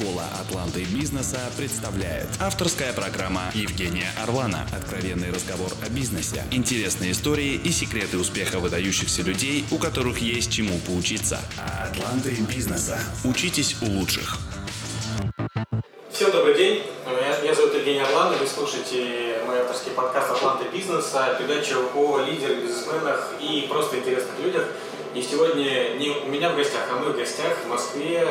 Школа Атланты Бизнеса представляет авторская программа Евгения Орлана. Откровенный разговор о бизнесе, интересные истории и секреты успеха выдающихся людей, у которых есть чему поучиться. Атланты Бизнеса. Учитесь у лучших. Всем добрый день. Меня зовут Евгений Орлан, и вы слушаете мой авторский подкаст «Атланты Бизнеса», передачу о лидерах, бизнесменах и просто интересных людях. И сегодня не у меня в гостях, а мы в гостях в Москве,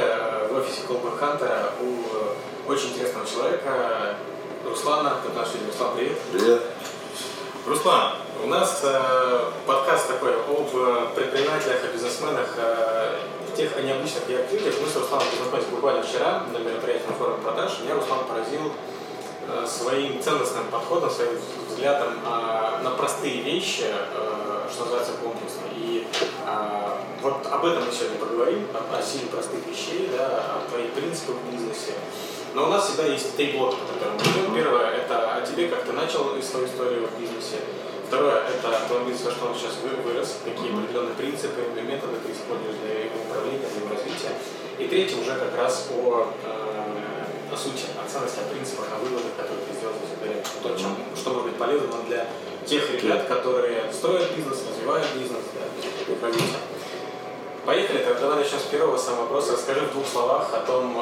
в офисе CallbackHunter у очень интересного человека, Руслана. Руслан, привет. Привет. Руслан, у нас подкаст такой об предпринимателях, о бизнесменах, тех необычных и активных. Мы с Русланом познакомились буквально вчера на мероприятии на форуме продаж. Меня Руслан поразил своим ценностным подходом, своим взглядом на простые вещи, что называется комплексно. И вот об этом мы сегодня поговорим, о силе простых вещей, да, о твоих принципах в бизнесе. Но у нас всегда есть три блока, по которым мы идем. Первое – это о тебе, как ты начал свою историю в бизнесе. Второе – это о том бизнесе, во что он сейчас вырос, какие определенные принципы, методы ты используешь для его управления, для его развития. И третье уже как раз о сути, о ценности, о принципах, о выводах, которые ты сделал для себя. То, что может быть полезно для тех ребят, которые строят бизнес, развивают бизнес, да, управляют. Поехали, тогда начнем с первого вопроса. Расскажи в двух словах о том,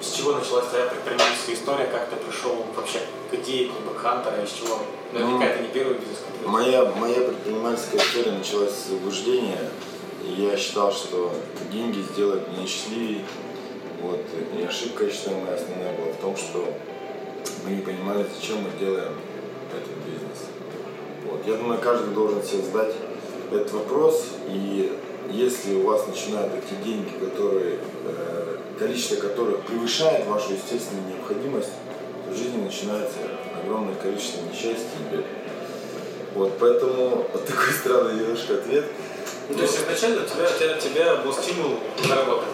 с чего началась твоя предпринимательская история, как ты пришел вообще к идее CallbackHunter, из чего? Наверняка это не первый бизнес. Моя предпринимательская история началась с заблуждения. Я считал, что деньги сделают меня счастливее. Вот. И ошибка, я считаю, моя основная была в том, что мы не понимали, зачем мы делаем этот бизнес. Вот. Я думаю, каждый должен себе задать этот вопрос. И если у вас начинают идти деньги, которые, количество которых превышает вашу естественную необходимость, то в жизни начинается огромное количество несчастья и бед. Вот, поэтому вот такой странный немножко ответ. То есть изначально тебя был стимул заработать?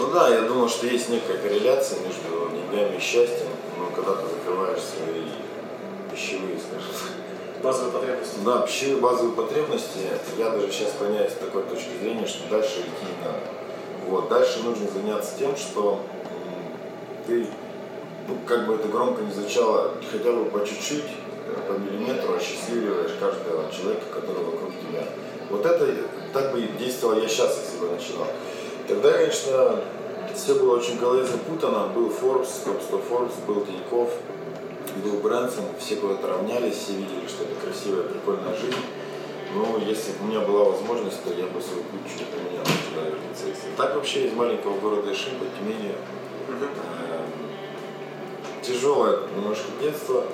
Ну да, я думал, что есть некая корреляция между деньгами и счастьем, но когда ты закрываешь свои пищевые, скажем так, базовые потребности. Да, пищевые базовые потребности. Я даже сейчас склоняюсь с такой точки зрения, что дальше идти не надо. Вот, дальше нужно заняться тем, что ты, как бы это громко не звучало, хотя бы по чуть-чуть, по миллиметру осчастливливаешь каждого человека, который вокруг тебя. Вот это так бы действовал я сейчас, если бы начинал. Тогда, конечно, все было очень в голове запутано. Был Forbes, топ-100 Forbes, был Тинькофф, был Брэнсон, все куда-то равнялись, все видели, что это красивая, прикольная жизнь. Но если бы у меня была возможность, то я бы свой путь чуть-чуть поменял, туда вернуться. Так вообще из маленького города Ишим, по Тюмени, тяжелое немножко детство.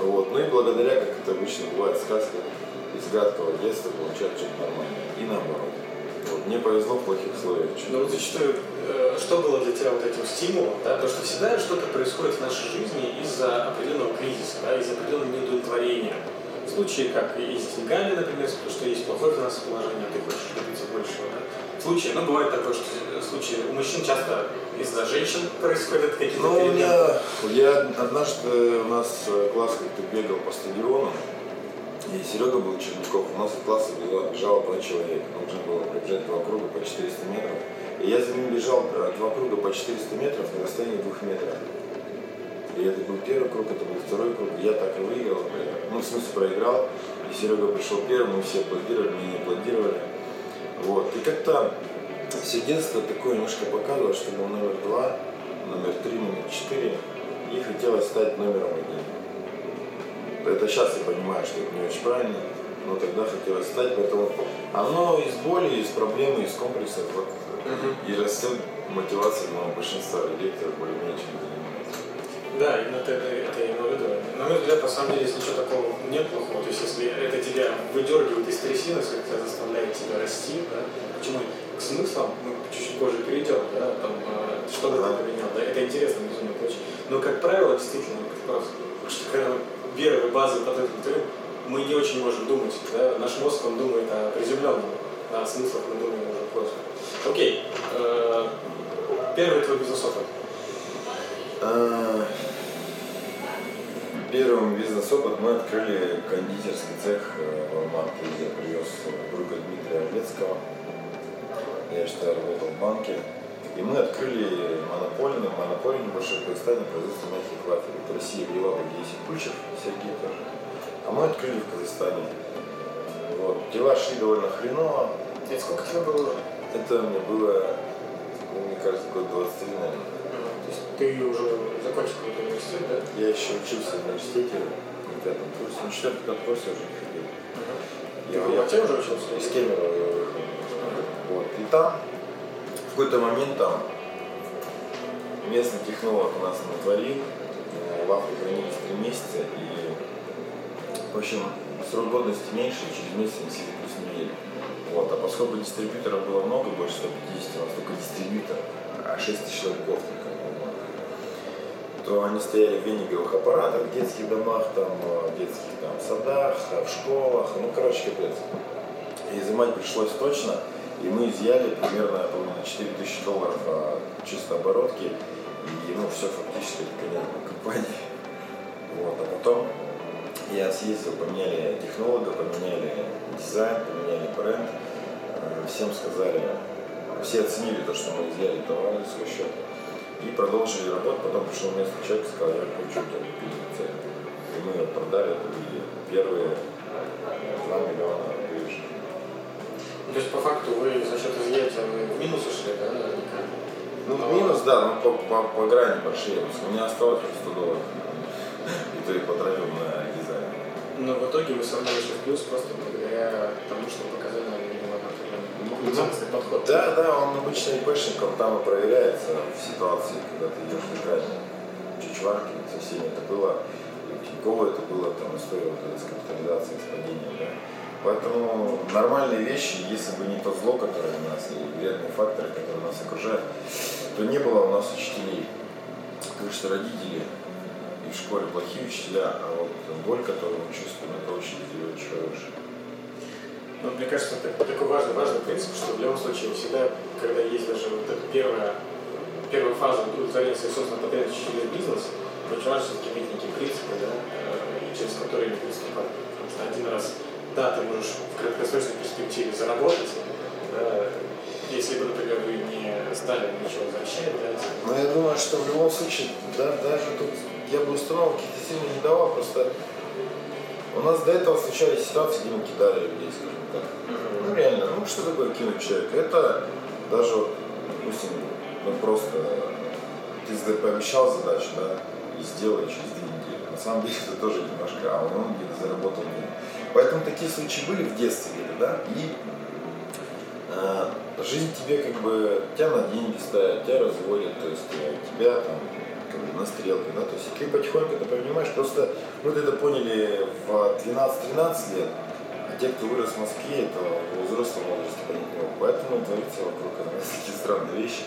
Вот. Ну и благодаря, как это обычно бывает в сказках, из гадкого детства получают что-то нормальное. И наоборот. Вот. Мне повезло в плохих условиях. Ну вот зачастую, что было для тебя вот этим стимулом, да? То, что всегда что-то происходит в нашей жизни из-за определенного кризиса, да? Из-за определенного неудовлетворения. В случае, как и с деньгами, например, что есть плохое финансовое положение, ты хочешь добиться большего. Да? В случае, бывает такое, что в случае у мужчин часто из-за женщин происходят какие-то перемены. Я однажды у нас класс как-то бегал по стадиону, и Серега был Черняков, у нас от класса бежало 2 человека, нужно было пробежать 2 круга по 400 метров. И я за ним бежал 2 круга по 400 метров на расстоянии 2 метров. И это был первый круг, это был второй круг, я так и выиграл, в смысле проиграл, и Серега пришел первым, мы все аплодировали, мне не аплодировали. Вот. И как-то все детство такое немножко показывало, что был номер 2, номер 3, номер 4, и хотелось стать номером 1. Это сейчас я понимаю, что это не очень правильно, но тогда хотелось стать, поэтому оно из боли, из проблем, из комплексов, и растет мотивация у большинства людей, которые более-менее чем занимаются. Да, именно это я имел в виду. На мой взгляд, на самом деле, если ничего такого нет плохого, то есть если это тебя выдергивает из трясины, если это заставляет тебя расти, да, почему к смыслам мы чуть-чуть позже перейдем, да, там, что бы ты поменял, да, это интересно, безумно очень. Но, как правило, действительно, когда мы первые базы потребности, мы не очень можем думать, да, наш мозг, он думает о приземленном, а о смыслах мы думаем уже позже. Окей, первый твой бизнес-опыт. Первым бизнес-опыт мы открыли кондитерский цех в Алманке, где я привез друга Дмитрия Орлецкого. Я считаю, работал в банке. И мы открыли монополию небольшое представление производства мягких вафель. В России в Европе 10 пучек, Сергей тоже. А мы открыли в Казахстане. Вот. Дела шли довольно хреново. Это сколько тебе было уже? Это мне было, мне кажется, год 23, наверное. То есть ты уже закончил какой-то университет, да? Я еще учился в университете на 5-м курсе, на 4-м курсе уже не ходил. Я вообще уже учился? Из Кемерово я уехал. Вот. И там, в какой-то момент, там местный технолог у нас натворил, вафли хранились 3 месяца, и, в общем, срок годности меньше, и через месяц носили плюс неделю. Вот. А поскольку дистрибьюторов было много, больше 150, у нас только дистрибьютор, а 6 человеков только, то они стояли в венинговых аппаратах, в детских домах, там, в детских там, садах, в школах, ну, короче, капец. И изымать пришлось точно, и мы изъяли примерно, я помню, на $4000 чисто оборотки, и, ну, все фактически понятно, компании. Вот, а потом я съездил, поменяли технолога, поменяли дизайн, поменяли бренд, всем сказали, все оценили то, что мы изъяли товары с его счета. И продолжили работу, потом пришел местный человек и сказал, я хочу тебя купить цель. И мы ее продали, это были первые 2 миллиона гривен. Ну, то есть по факту вы за счет изъятия в минус ушли, да, наверняка? Ну, в минус, да, но по грани большие. У меня осталось $100. И то я потратил на дизайн. Но в итоге вы со мной вышли в плюс просто благодаря тому, что показали на подход. Да, да, он обычно ИПшник, он там и проверяется в ситуации, когда ты идешь играть в Чичварке, в соседней. Это было, в Тиньково это была там история вот этой капитализации, с падением, да. Поэтому нормальные вещи, если бы не то зло, которое у нас, и вредные факторы, которые нас окружают, то не было у нас учителей. Потому что родители и в школе плохие учителя, а вот боль, которую мы чувствуем, это очень делает человека. Ну, мне кажется, это такой важный принцип, что в любом случае всегда, когда есть даже вот эта первая фаза удовлетворения, собственно, потребности через бизнес, начинаешь все-таки иметь некие принципы, да, через которые не приступать. Потому что один раз, да, ты можешь в краткосрочной перспективе заработать, да, если бы, например, вы не стали ничего возвращать, да. Ну, я думаю, что в любом случае, да, даже тут я бы установок каких-то сильно не давал, просто у нас до этого случались ситуации, где мы кидали людей, скажем так. Ну реально, ну что такое кинуть человека? Это даже, допустим, ну просто ты пообещал задачу, да, и сделай через 2 недели. На самом деле это тоже немножко, а он где-то заработал деньги. Поэтому такие случаи были в детстве, да, и жизнь тебе как бы, тебя на деньги ставят, тебя разводят, то есть тебя там на стрелке, да, то есть ты потихоньку это понимаешь, просто мы это поняли в 12-13 лет, а те, кто вырос в Москве, это во взрослом возрасте понять не мог, поэтому творится вокруг нас такие странные вещи.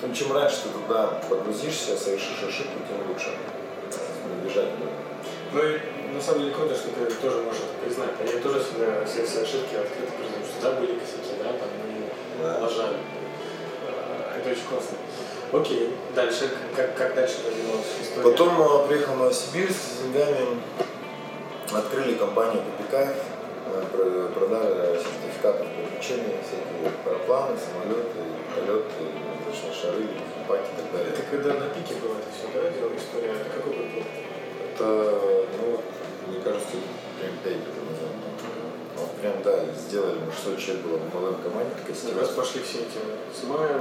Поэтому чем раньше ты туда погрузишься, совершишь ошибку, тем лучше бежать. Ну и на самом деле круто, что ты тоже можешь это признать, а я тоже всегда все свои ошибки открыто признаю, что да, были косяки, да, там мы лажали, это очень классно. Окей, дальше, как дальше развивалась история? Потом приехал в Новосибирск с деньгами, открыли компанию «Копикаев», продали сертификаты по обучению, всякие парапланы, самолеты, полеты, воздушные шары, паки и так далее. Это когда на пике было это все, да, делала история? Это какой год был? Это, ну, мне кажется, прям 5 это назад. Вот прям, да, сделали, мы 6 человек было в малой команде, такая ситуация. У нас пошли все эти Смаевы.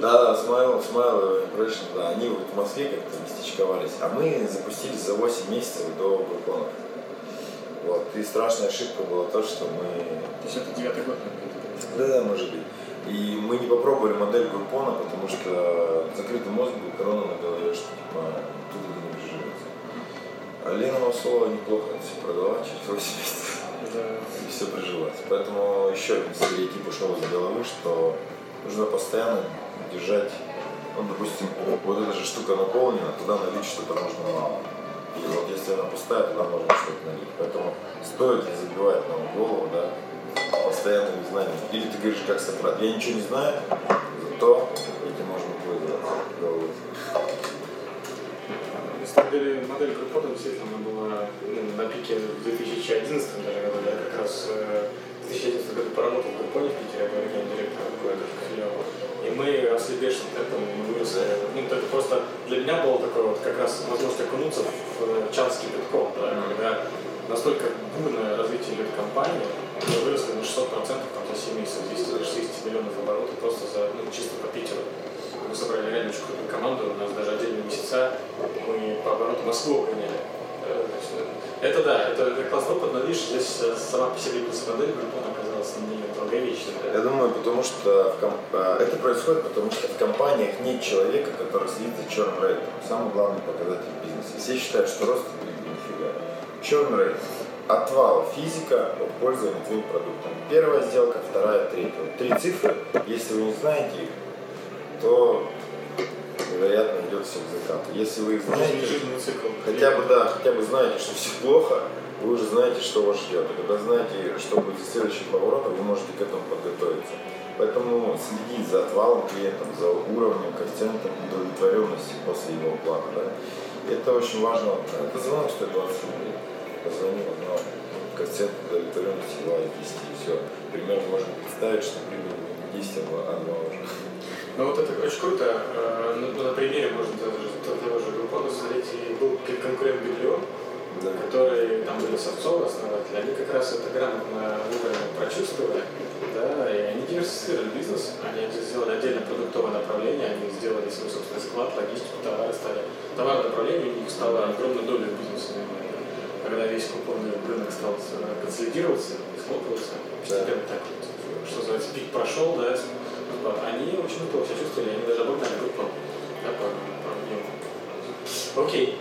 Да, Smile Impression, да, они вот в Москве как-то местечковались, а мы запустились за 8 месяцев до Groupon. Вот, и страшная ошибка была то, что мы... То есть это 9-й год? Да, может быть. И мы не попробовали модель Groupon, потому что закрытый мозг был, корона на голове, что типа оттуда не приживется. А Лена Носова неплохо все продала через 8 месяцев, и все прижилось. Поэтому еще один стереотип ушел из головы, что нужно постоянно держать, ну, допустим, вот эта же штука наполнена, туда налить что-то нужно мало. И вот если она пустая, туда можно что-то налить. Поэтому стоит не забивать нам голову, да, постоянными знаниями. Или ты говоришь, как собрать. Я ничего не знаю, зато этим можно пользоваться головой. На самом деле, модель Groupon действительно была на пике в 2011 году, я как раз в 2011 году поработал в Groupon в Питере, я был гендиректором какой-то филиала. И мы росли бешено к этому, мы выросли. Ну, это просто для меня было такое вот как раз возможность окунуться в час с кипятком, да, когда настолько бурное развитие компании, мы выросли на 600%, там, до 70-60 миллионов оборотов просто за, ну, чисто по Питеру. Мы собрали реально очень крутую команду, у нас даже отдельные месяца, мы по обороту Москву охраняли. Это да, это классно опыт, но видишь, здесь сама по себе модель Groupon оказалась не долговечной. Да? Я думаю, потому что это происходит, потому что в компаниях нет человека, который следит за черным рейтингом. Самый главный показатель бизнеса. Все считают, что рост будет нифига. Черный рейтинг. Отвал физика от пользования твоим продуктом. Первая сделка, вторая, третья. Три цифры, если вы не знаете их, то вероятно идет все к закату. Если вы знаете, хотя бы знаете, что все плохо, вы уже знаете, что вас ждет. И когда знаете, что будет за следующим поворотом, вы можете к этому подготовиться. Поэтому следить за отвалом клиентов, за уровнем, коэффициентом удовлетворенности после его плана. Да? Это очень важно. Это звонок стоит 20 рублей. Позвонил, но коэффициент удовлетворенности 2 из 10 и все. Примерно можно представить, что прибыль 10, а 2 уже. Ну вот это очень круто, на примере можно того же Groupon смотреть, и был конкурент Биглион, да, который там были Савцовы основатели, они как раз это грамотно выборно прочувствовали, да, и они диверсифицировали бизнес, они сделали отдельно продуктовое направление, они сделали свой собственный склад, логистику, товары стали. Товарное направление у них стало огромной долей бизнеса, когда весь купонный рынок стал консолидироваться и схлопываться, постепенно так вот, что называется, пик прошел, да. Они очень плохо себя чувствовали, они даже обогнали Groupon. Да, по окей.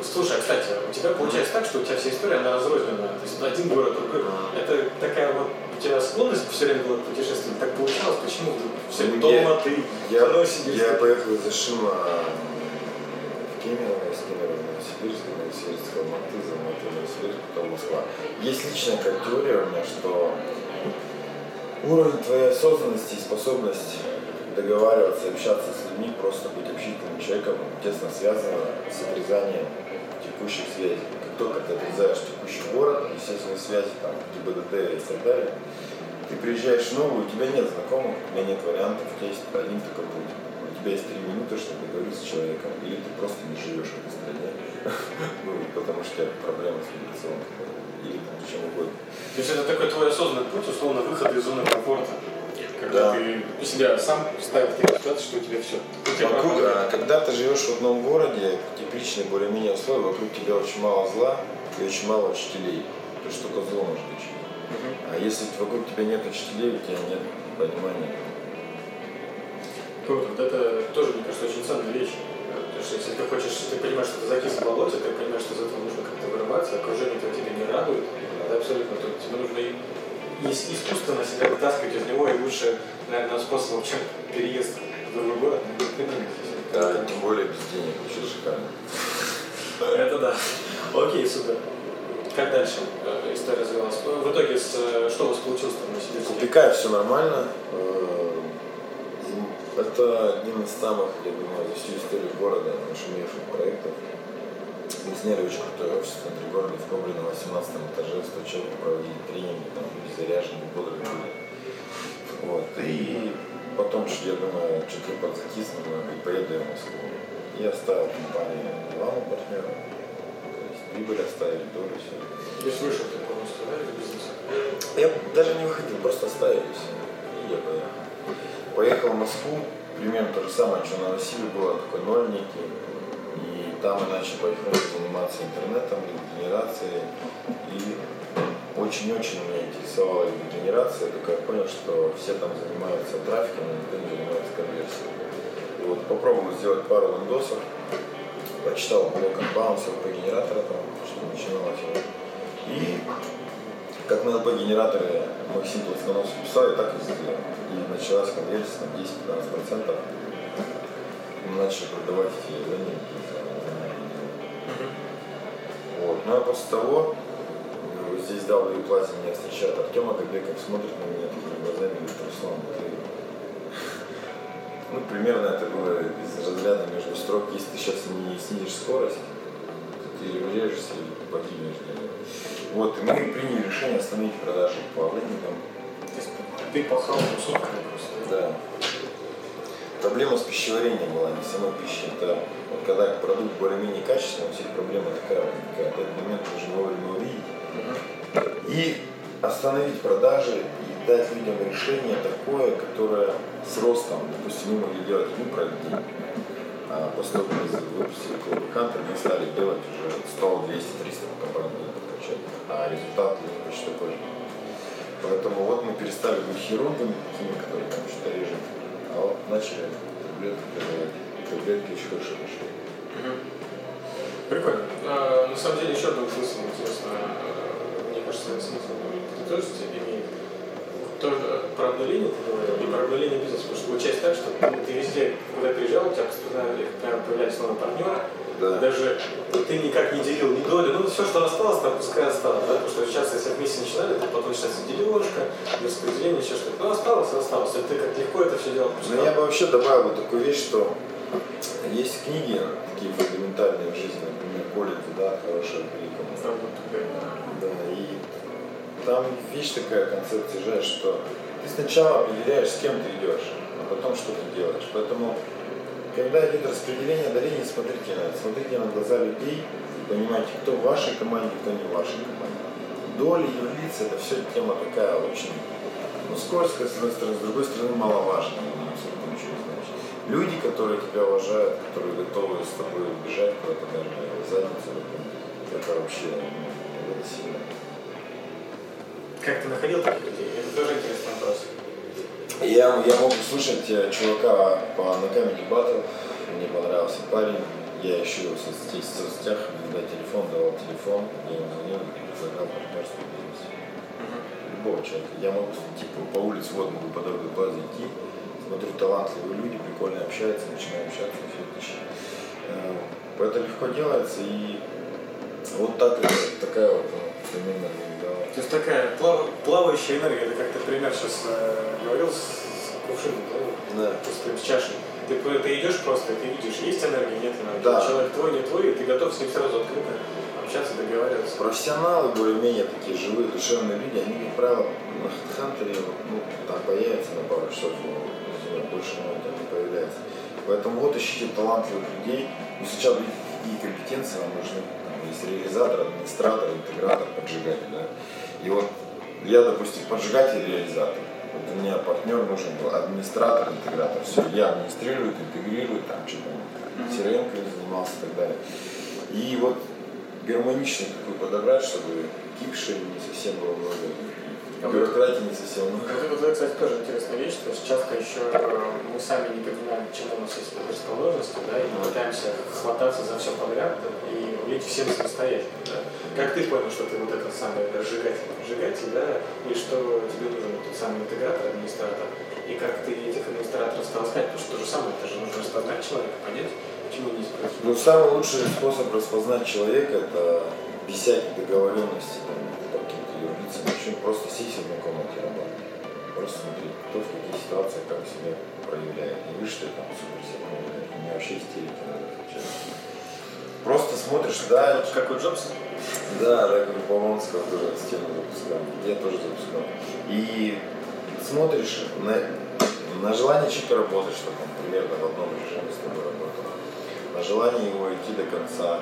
Слушай, кстати, у тебя получается так, что у тебя вся история, она разрозненная. То есть один город, другой. Это такая вот у тебя склонность все время была к путешествиям. Так получалось, почему все дома ты носишь? Я поехал из Ишима в Кемерово, из Кемерово в Новосибирск, из Новосибирска в Алматы, из Алматы в Новосибирск, потом Москва. Есть личная теория у меня, что уровень твоей осознанности и способность договариваться, общаться с людьми, просто быть общительным человеком, тесно связано с отрезанием текущих связей. Как только ты отрезаешь текущий город, естественно, связи, там, ГИБДД и так далее, ты приезжаешь в новую, у тебя нет знакомых, у тебя нет вариантов, у тебя есть один такой путь. У тебя есть 3 минуты, чтобы договориться с человеком, или ты просто не живешь в этой стране, потому что у тебя проблемы с миграционной. Или чем угодно. То есть это такой твой осознанный путь, условно, выход из зоны комфорта. Когда ты у себя сам ставишь такие ситуации, что у тебя все. Когда ты живешь в одном городе, типичные более-менее условия, вокруг тебя очень мало зла и очень мало учителей. То есть только зло может учить. А если вокруг тебя нет учителей, у тебя нет понимания. Круто. Вот это тоже, мне кажется, очень ценная вещь. Что если ты хочешь, ты понимаешь, что ты закис в болоте, ты понимаешь, что из этого нужно как-то вырываться, окружение тебя не радует, это абсолютно то. Тебе нужно искусственно себя вытаскивать из него, и лучше, наверное, способом, чем переезд в другой город. Да, тем более без денег, вообще шикарно. Это да. Окей, супер. Как дальше история развивалась? В итоге, что у вас получилось там на Сибирске? Купикаев все нормально. Это один из самых, я думаю, за всю историю города нашумевших проектов. Мы сняли очень крутой офис в центре города, в Гомблино, на 18 этаже, 100 человек проводили тренинги, там люди заряженные, бодрые были. Вот. И потом, что я думаю, что-то подзакисну, и поеду я в Москву. И оставил компанию главного партнера. То есть прибыль оставили, долю, все. И слышал, ты полностью, да, из бизнеса? Я даже не выходил, просто оставили все. И я поехал. Поехал в Москву, примерно то же самое, что на Новосибе было, такой нольник, и там мы начали заниматься интернетом, генерацией, и очень-очень меня интересовала генерация, только я понял, что все там занимаются трафиком, а никто не занимается конверсией. И вот попробовал сделать пару лендосов, почитал блок анбаунсов по генератору, что начиналось. И как на ЛП генераторе Максим Платоносов писал, я так и сделал. И началась конверсия на 10-15%. Мы начали продавать эти линейки. Вот. Ну а после того, здесь W Plaza меня встречает Артём, а когда как смотрит на меня такими глазами, говорит, Руслан, ты... Ну, примерно это было из разряда между строк. Если ты сейчас не снизишь скорость, ты режешься и погибнешь. Вот, и мы приняли решение остановить продажи по лендингам. Ты пахал сутками просто? Да. Проблема с пищеварением была, не самой пищей. Это вот, когда продукт более-менее качественный, все проблема такая возникает. Этот момент нужно вовремя увидеть. И остановить продажи и дать людям решение такое, которое с ростом, допустим, мы могли делать правильно. А после того, как мы выпустили CallbackHunter, мы стали делать уже 100, 200, 300 компаний подключать. А результат у почти такой же. Поэтому вот мы перестали быть хирургами, такими, которые там что-то режут. А вот начали таблетки еще хорошо пошли. Прикольно. На самом деле еще одна смысл интересно. Мне кажется, смысл тоже имеет. Тоже про одну линию ты говорил, и про одну линию бизнеса, потому что получается так, что ты везде, куда приезжал, у тебя постоянно появлялись новые партнеры, да. Даже ты никак не делил ни доли, ну все, что осталось, там пускай осталось, да? Потому что сейчас, если вместе начинали, то потом начинается дележка, распределение, еще что-то, ну осталось, и ты как легко это все делал. Но я бы вообще добавил такую вещь, что есть книги, такие фундаментальные в жизни, например, «Коля туда, хорошая великая». Да, и там вещь такая, концепция же, что ты сначала определяешь, с кем ты идешь, а потом что ты делаешь. Поэтому, когда идет распределение долей, не смотрите на это. Смотрите на глаза людей, понимаете, кто в вашей команде, кто не в вашей команде. Доли юрлиц – это все тема такая очень скользкая, с одной стороны, с другой стороны, маловажная. Люди, которые тебя уважают, которые готовы с тобой бежать куда-то, даже в задницу, это вообще это сильно. Как ты находил таких людей? Это тоже интересный вопрос. Я мог слушать чувака на Comedy Battle. Мне понравился парень. Я ищу его в соцсетях, иногда телефон, давал телефон. Я ему звонил и предлагал партнерство в бизнесе. Любого человека. Я могу типа по улице, вот могу по дороге глаза идти. Смотрю, талантливые люди, прикольно общаются, начинаю общаться, все это еще. Это легко делается и вот так такая вот примерно. То есть такая плавающая энергия, это как ты пример сейчас говорил с кувшином, да? Просто с чашей. Ты идешь просто, ты видишь, есть энергия, нет энергии. Да. Человек твой, не твой, и ты готов с ним сразу открыто общаться, договариваться. Профессионалы более-менее такие живые, душевные люди, они, как правило, на хедхантере там появятся на пару часов, но больше там не появляется. Поэтому вот ищите талантливых людей, но сейчас и компетенции вам нужны. Есть реализатор, администратор, интегратор, поджигатель. Да? И вот я, допустим, поджигатель, реализатор. Вот у меня партнер нужен был, администратор, интегратор. Все, я администрирую, интегрирую, там что-то. Сиренко занимался и так далее. И вот гармонично такую подобрать, чтобы кипши не совсем было много. Бюрократии не совсем много. Это, кстати, тоже интересная вещь, что сейчас еще мы сами не понимаем, к чему у нас есть предрасположенности, да, и мы пытаемся хвататься за все подряд и увлечь всем самостоятельно. Да. Как ты понял, что ты вот этот самый разжигатель, да, и что тебе нужен тот самый интегратор, администратор, и как ты этих администраторов стал искать, потому что то же самое, это же нужно распознать человека, понять, почему не используется. Ну, самый лучший способ распознать человека, это без всяких договоренностей, очень просто сесть в одной комнате работать. Просто смотреть, кто в каких ситуациях как себя проявляет. Не вы что там суперсекунды, у меня вообще истерики надо отвечать. Просто смотришь, да. Как у Джобса? Да, Груповонского тоже стену запускал. Я тоже запускал. И смотришь на желание человека работать, чтобы он примерно в одном режиме с тобой работал. На желание его идти до конца,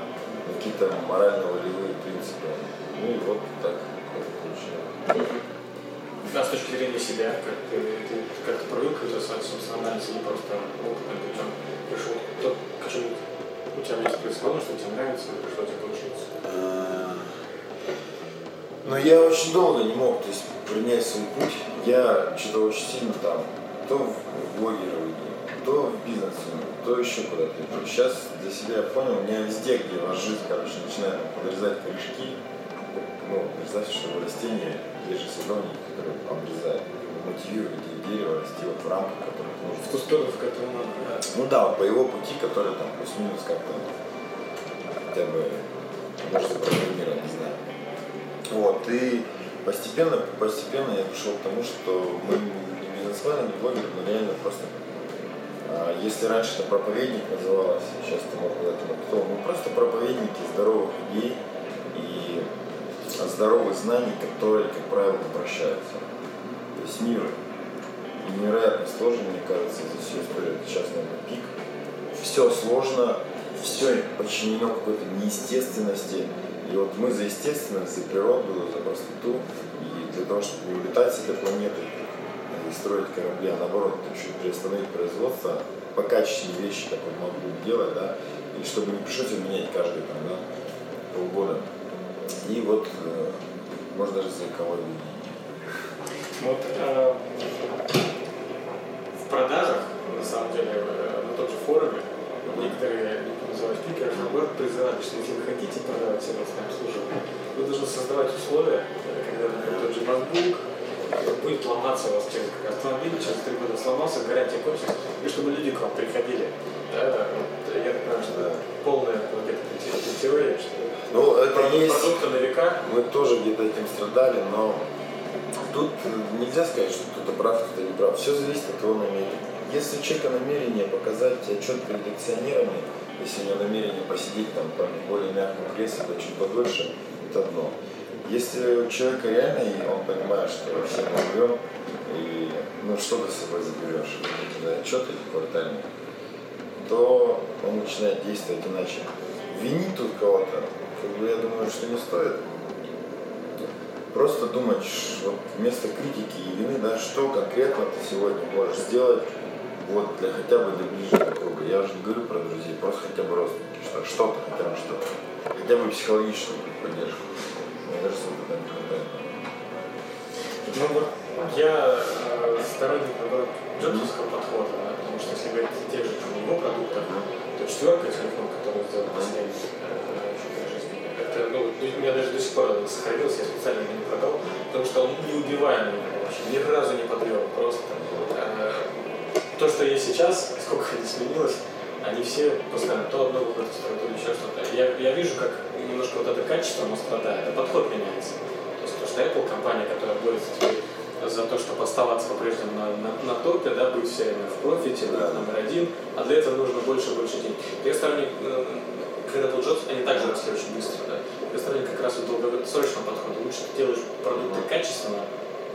на какие-то морально-волевые принципы. Ну и вот так. А с точки зрения себя, как ты привык к собственному анализу, не просто опытным путем пришел, то к чему у тебя есть предсказано, что тебе нравится, что тебе получилось? Ну, я очень долго не мог, то есть, принять свой путь. Я что-то очень сильно там, то в блогеры иду, то в бизнес, то еще куда-то. Сейчас для себя я понял, у меня везде, где ваша жизнь, короче, начинает подрезать корешки. Ну, представьте, что растение, есть же садовник, который обрезает, мотивирует дерево расти вот в рамках, которых нужно. В ту сторону, в которую надо. Ну да, вот по его пути, который там плюс-минус как-то хотя бы может запрограммировать, не знаю. Вот, и постепенно я пришел к тому, что мы не бизнесмены, не блогеры, но реально просто, если раньше это проповедник называлось, сейчас это можно назвать, мы просто проповедники здоровых людей, здоровых знаний, которые, как правило, прощаются. То есть мир невероятность тоже, мне кажется, здесь все история. Сейчас, наверное, пик. Все сложно, все подчинено какой-то неестественности. И вот мы за естественность, за природу, за простоту. И для того, чтобы улетать с этой планеты и строить корабли, а наоборот, чуть приостановить производство, покачественные вещи, как он мог бы делать, да, и чтобы не пришлось менять каждый там, да, полгода. И вот, может, даже за экологию. Вот в продажах, на самом деле, на том же форуме, некоторые, не буду называть спикеры, наоборот, призывали, что если вы хотите продавать сервисное обслуживание, вы должны создавать условия, когда, например, тот же MacBook будет ломаться у вас через автомобиль, через 3 года сломался, гарантия кончилась, и чтобы люди к вам приходили. Да, вот, я так понимаю, что полная вот, эта теория, что ну, это есть продукты на века. Мы тоже где-то этим страдали, но тут нельзя сказать, что кто-то прав, кто-то не прав. Все зависит от его намерения. Если у человека намерение показать отчет перед акционерами, если у него намерение посидеть там по более мягком кресле, то чуть подольше, это одно. Если у человека реально, и он понимает, что все умрем, и ну что ты с собой заберешь, отчеты квартальные, то он начинает действовать иначе. Винить тут кого-то, как бы я думаю, что не стоит. Просто думать, вот вместо критики и вины, да, что конкретно ты сегодня можешь сделать вот для хотя бы для ближнего круга. Я уже не говорю про друзей, просто хотя бы родственники, что-то, хотя бы психологическую поддержку. Ну вот я сторонник, наоборот, джобсовского подхода, да, потому что если говорить о тех же его продуктах, то четверка, телефон, который сделал последний жизни, это, ну, у меня даже до сих пор сохранился, я специально его не продал, потому что он неубиваемый, вообще, ни разу не подвел, просто то, что есть сейчас, сколько не сменилось, они все постоянно то одно выходит, то еще что-то. Я вижу, как немножко вот это качество, оно страдает, а подход меняется. То есть то, что Apple, компания, которая борется за то, чтобы оставаться по-прежнему на топе, да, быть все время в профите, да, номер один, а для этого нужно больше денег. Я сторонник, когда был Джобс, они также росли очень быстро, да. Я сторонник как раз у долгосрочного подхода. Лучше ты делаешь продукты качественно,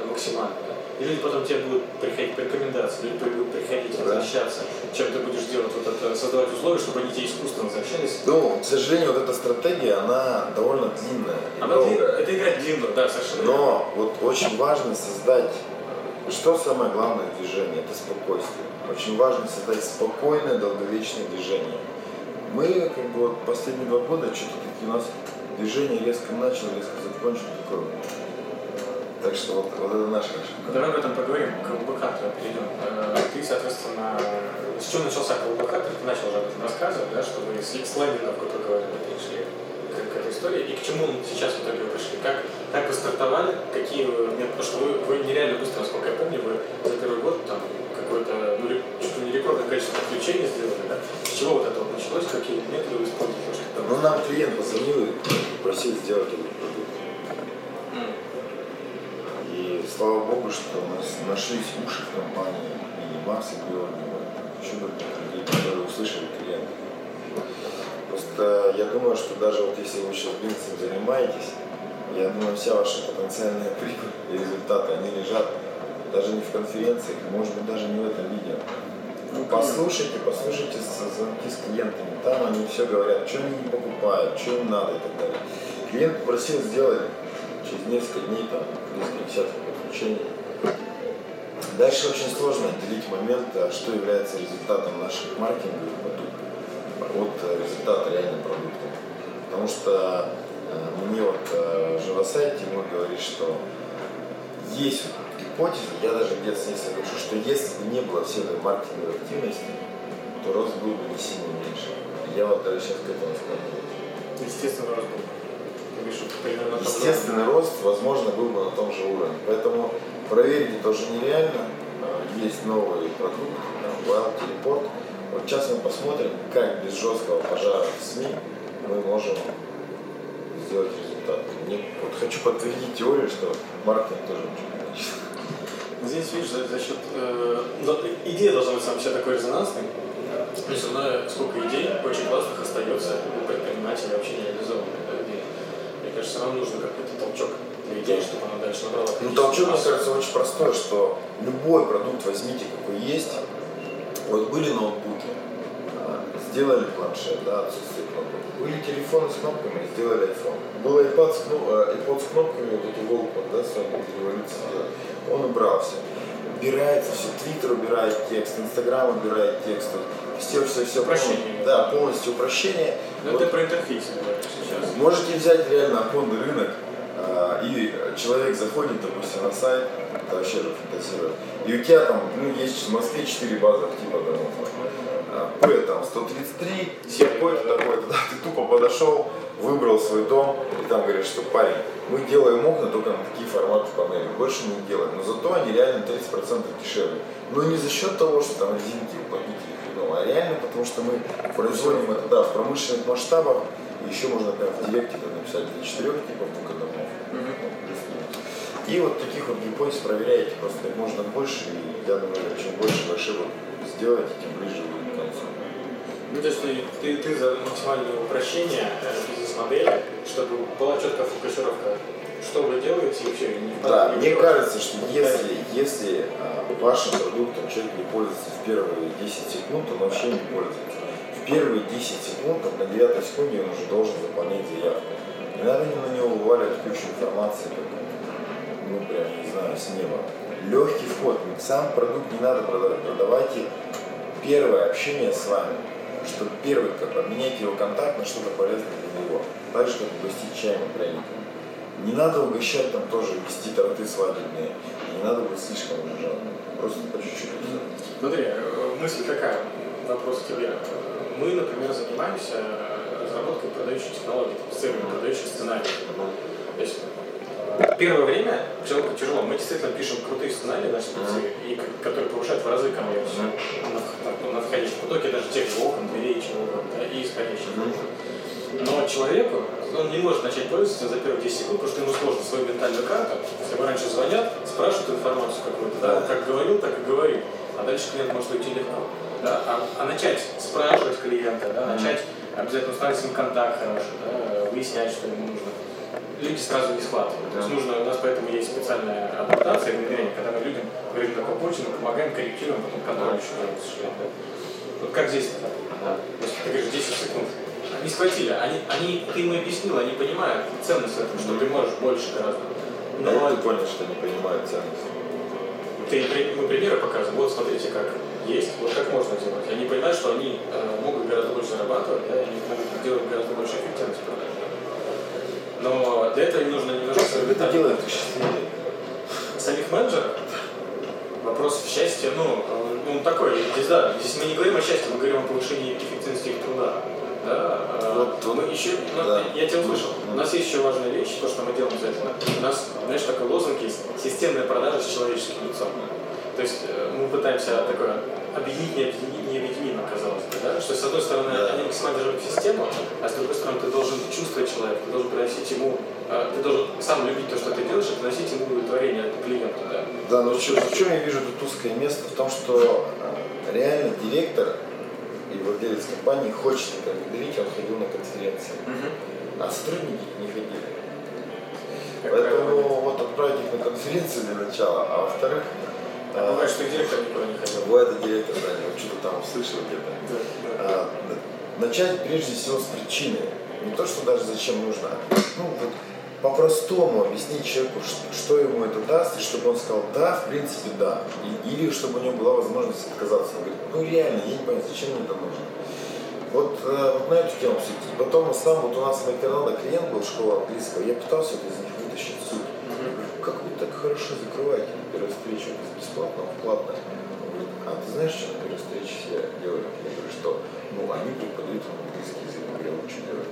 максимально, да. И люди потом тебе будут приходить по рекомендации, люди будут приходить возвращаться, чем ты будешь делать, вот это, создавать условия, чтобы они тебе искусственно возвращались. Ну, к сожалению, вот эта стратегия, она довольно длинная. Она долгая. Это игра длинная, да, совершенно. Но вот очень важно создать, что самое главное в движении, это спокойствие. Очень важно создать спокойное, долговечное движение. Мы, как бы, вот последние 2 года, что-то такие у нас движение резко начало, резко закончилось, такое. Так что вот это наша ошибка. Давай об этом поговорим. CallbackHunter перейдем. Ты, соответственно, с чего начался CallbackHunter? Ты начал же об этом рассказывать, да, что вы с X-Legend, как вы говорили, пришли к этой истории. И к чему сейчас в итоге вы пришли? Как вы стартовали? Какие вы... Потому что вы нереально быстро, насколько я помню, вы за первый год там какое-то, ну, чуть ли не рекордное количество подключений сделали, да? С чего вот это вот началось? Какие методы вы использовали? Ну, нам клиент позвонил и просил сделать этот продукт. Слава Богу, что у нас нашлись уши в компании, и Макс, и Георги, еще других людей, которые услышали клиента. Просто я думаю, что даже вот если вы сейчас бизнесом занимаетесь, я думаю, вся ваша потенциальная прибыль и результаты, они лежат даже не в конференциях, может быть, даже не в этом видео. Ну, послушайте звонки с клиентами, там они все говорят, что они не покупают, что им надо и так далее. Клиент попросил сделать через несколько дней, там, несколько десятков подключений. Дальше очень сложно отделить момент, что является результатом наших маркетинговых продуктов от результата реального продукта. Потому что мне вот же на сайте ему говорит, что есть гипотеза, я даже где-то с ней соглашу, что если бы не было всей этой маркетинговой активности, то рост был бы не сильно меньше. Я вот даже сейчас к этому складываюсь. Естественно, рост был. Естественный рост, возможно, был бы на том же уровне. Поэтому проверить это уже нереально. Есть новый продукт, Телепорт. Вот сейчас мы посмотрим, как без жесткого пожара в СМИ мы можем сделать результат. Вот хочу подтвердить теорию, что маркетинг тоже ничего не значит. Здесь, видишь, за счет... идея должна быть сам себе такой резонансной. Плюс сколько идей очень классных остается у предпринимателей вообще не реализованных. потому что все равно нужно какой-то толчок поведения, чтобы она дальше набрала. Ну, толчок, мне кажется, очень простой, что любой продукт возьмите, какой есть. Вот были ноутбуки, сделали планшет, да, отсутствие кнопок. Были телефоны с кнопками, сделали iPhone. Был iPod с кнопками, вот эти Groupon, да, с вами революция. Он убрался. Убирается все, Twitter убирает текст, Instagram убирает текст. Все упрощение. Да, полностью упрощение. Но вот. Это про интерфейс говоришь сейчас. Можете взять реально оконный рынок, и человек заходит, допустим, на сайт, это вообще же фантазирует. И у тебя там, ну, есть в Москве 4 базы типа домов. П там 133, все какой-то такой, тогда ты тупо подошел, выбрал свой дом, и там говорят, что парень, мы делаем окна только на такие форматы панели, больше мы не делаем, но зато они реально 30% дешевле. Но не за счет того, что там резинки уплотнители, а реально потому, что мы производим это, да, в промышленных масштабах, и еще можно, например, в директе написать для 4 типов только домов. И вот таких вот гипотез проверяете просто как можно больше, и я думаю, чем больше ошибок сделать, тем ближе вы к концу. Ну, то есть ты за максимальное упрощение бизнес-модели, чтобы была четкая фокусировка, что вы делаете и вообще не впадает. Да, мне кажется, что если вашим продуктом человек не пользуется в первые 10 секунд, он вообще не пользуется. В первые 10 секунд, на 9 секунде он уже должен заполнять заявку. Не надо на него вываливать кучу информации, ну, прям, не знаю, с неба. Легкий вход, сам продукт не надо продавать, продавайте первое общение с вами, чтобы первый, как обменять его контакт на что-то полезное для него, так же, как угостить чаем и пряниками. Не надо угощать, там тоже вести торты свадебные, не надо быть слишком жадным, просто по чуть-чуть. Смотри, мысль какая, вопрос к тебе. Мы, например, занимаемся разработкой продающей технологии, с целью продающих сценариев. То есть, первое время человеку тяжело. Мы действительно пишем крутые сценарии, наши и, которые повышают в разы конверсию на входящем потоке, даже тех же окон, дверей, чего-то, да, и исходящих. Но человеку, он не может начать пользоваться за первые 10 секунд, потому что ему сложно свою ментальную карту. Если ему раньше звонят, спрашивают информацию какую-то, да, как говорил, так и говорил. А дальше клиент может уйти легко. Да? А начать спрашивать клиента, да, начать обязательно устанавливать с ним контакт хороший, да, выяснять, что ему нужно. Люди сразу не схватывают. То есть нужно, у нас поэтому есть специальная адаптация и внедрение, когда мы людям говорим такой путь, мы помогаем, корректируем, потом контроль еще осуществляем. Вот как здесь, если ты говоришь 10 секунд. Не схватили, ты им объяснил, они понимают ценность этого, что ты можешь больше гораздо. Но ты понял, что они понимают ценность. Мы примеры показываем, вот смотрите, как есть, вот как можно делать. Они понимают, что они могут гораздо больше зарабатывать, да, они могут делать гораздо больше эффективность продаж. Но для этого им нужно немножко... Это делает счастливее. Самих менеджеров? Вопрос в счастье, ну такой, здесь да, здесь мы не говорим о счастье, мы говорим о повышении эффективности их труда. Да, я тебя услышал. У нас есть еще важная вещь, то, что мы делаем обязательно. У нас, знаешь, такой лозунг есть «Системная продажа с человеческим лицом». То есть мы пытаемся такое объединить, необъединимо, казалось бы, да? Что, с одной стороны, они максимально держат систему, а с другой стороны, ты должен чувствовать человека, ты должен приносить ему, ты должен сам любить то, что ты делаешь, и приносить ему удовлетворение от клиента, да? Да, но в чем я вижу тут узкое место? В том, что реально директор и владелец компании хочет это внедрить, он ходил на конференции, а сотрудники не ходили. Поэтому вот отправить их на конференцию для начала, а во-вторых... бывает, что и директор никуда не ходил. Бывает, и директор, да, я что-то там услышал где-то. Начать прежде всего с причины, не то, что даже зачем нужно, ну вот по-простому объяснить человеку, что ему это даст, и чтобы он сказал «да», в принципе, «да». Или чтобы у него была возможность отказаться. Он говорит, ну реально, я не понимаю, зачем мне это нужно. Вот на эту тему все идти. Потом у нас на канале клиент был, школа английского, я пытался вот из них вытащить суть. Как вы так хорошо закрываете на первой встрече, бесплатно, платно? Он говорит, а ты знаешь, что на первой встрече все делают? Я говорю, что? Ну, они преподают английский язык, я говорю, что делать?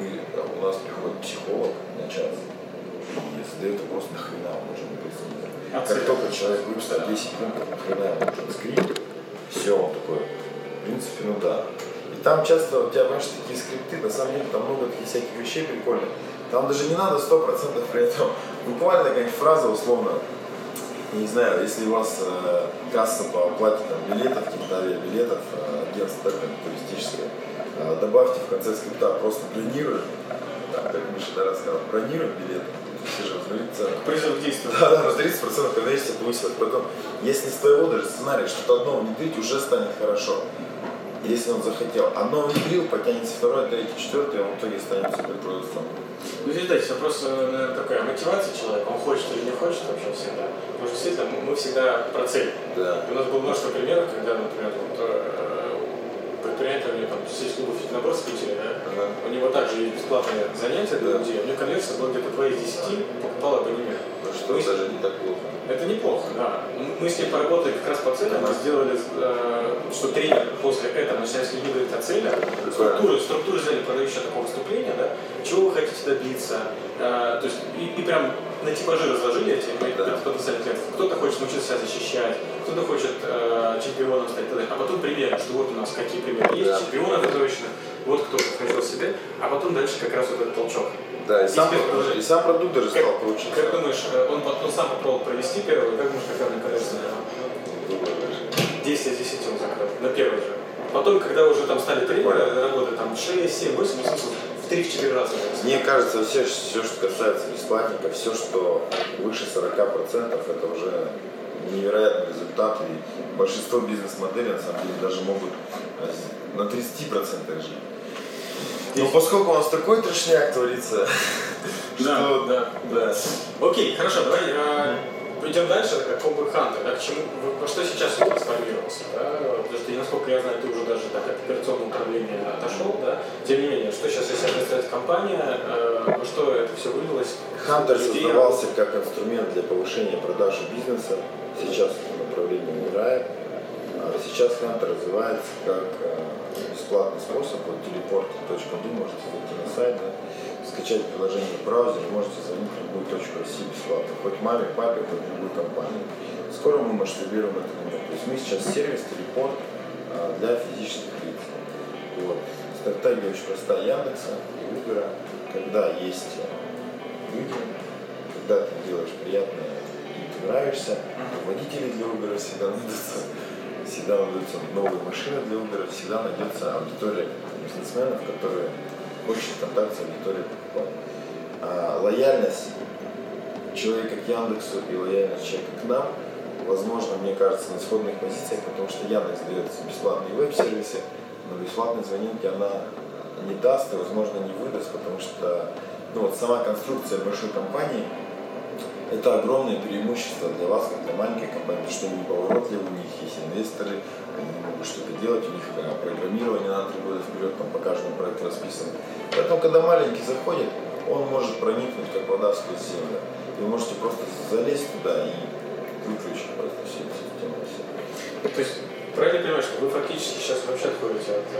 У нас приходит психолог на час и задает вопрос, нахрена он нужен инвестор. Как только человек выпустил 10 пунктов, нахрена он нужен скрипт, все, он такой, в принципе, ну да. И там часто у тебя, понимаешь, такие скрипты, на самом деле там много таких всяких вещей прикольных. Там даже не надо 100% при этом. Буквально какая-нибудь фраза условно, не знаю, если у вас касса по оплате там, билетов, каких-то авиабилетов, агентство туристическое, добавьте в конце скрипта, просто бронируй, как Миша да, рассказал, бронируем билеты, все же разделить цену. Призыв действия. Да, разделить с процентов, когда есть повысилось. Поэтому, если с твоего даже сценария что-то одно внедрить, уже станет хорошо. Если он захотел. Одно внедрил, потянется второе, третье, четвертое, и он в итоге станет суперпродуктом. Ну, видать, все просто, наверное, такая мотивация человека, он хочет или не хочет вообще всегда. Потому что действительно мы всегда про цель. Да. И у нас было множество примеров, когда, например, предприятие, у меня там сеть клубов «Фитнобор» в Питере, да? У него также есть бесплатные занятия для людей, у него конверсия была где-то 2 из 10, покупал абонемент. Ну что, мы даже не так плохо. Это неплохо, да. Мы с ним поработали как раз по целям, мы сделали, что тренер после этого начинает следить о целях, структуры сделали продающего такого выступления, да? Чего вы хотите добиться, то есть и прям на типажи разложили эти потенциальные клиентов. Кто-то хочет научиться себя защищать, кто-то хочет чемпионом стать, а потом примеры, что вот у нас какие примеры есть, чемпионов отсроченных, вот кто хотел себе, а потом дальше как раз вот этот толчок. Да, и сам продукт даже стал круче. Как думаешь, он сам попробовал провести первый, как думаешь, какая мне коллекция? 10 из 10 он закрыл, на первый же. Потом, когда уже там стали тренеры, работы там 6, 7, 8, 8, в 3-4 раза. Мне кажется, все, что касается бесплатника, все, что выше 40%, это уже невероятный результат. И большинство бизнес-моделей, на самом деле, даже могут на 30% жить. Ну, поскольку у нас такой трешняк творится, да. Окей, хорошо, давай придем дальше, как CallbackHunter, да, к чему, во что сейчас все трансформировался, да, потому что, насколько я знаю, ты уже даже так от операционного управления отошел, да, тем не менее, что сейчас из себя представляет компания, во что это все вылилось? Хантер создавался как инструмент для повышения продаж бизнеса, сейчас это направление умирает, а сейчас Хантер развивается как бесплатный способ, вот teleport.ru, можете зайти на сайт, да, скачать приложение в браузере, можете звонить в любую точку России бесплатно, хоть маме, папе, хоть любую компанию. Скоро мы масштабируем это номер. То есть мы сейчас сервис Телепорт для физических лиц. Вот. Стратегия очень простая Яндекса и Uber, когда есть люди, когда ты делаешь приятное и ты нравишься, водители для Uber всегда найдутся новые машины для Uber, всегда найдется аудитория бизнесменов, которые хочет контакт с аудиторией покупать. Лояльность человека к Яндексу и лояльность человека к нам, возможно, мне кажется, на исходных позициях, потому что Яндекс дает бесплатные веб-сервисы, но бесплатные звонилки она не даст и, возможно, не выдаст, потому что сама конструкция большой компании это огромное преимущество для вас, как для маленькой компании, потому что они неповоротливы, у них есть инвесторы, они могут что-то делать, у них программирование на 3 года вперед, там по каждому проекту расписано. Поэтому, когда маленький заходит, он может проникнуть, как вода сквозь землю. И вы можете просто залезть туда и выключить просто всю эту систему. То есть, правильно понимаешь, что вы фактически сейчас вообще отходите от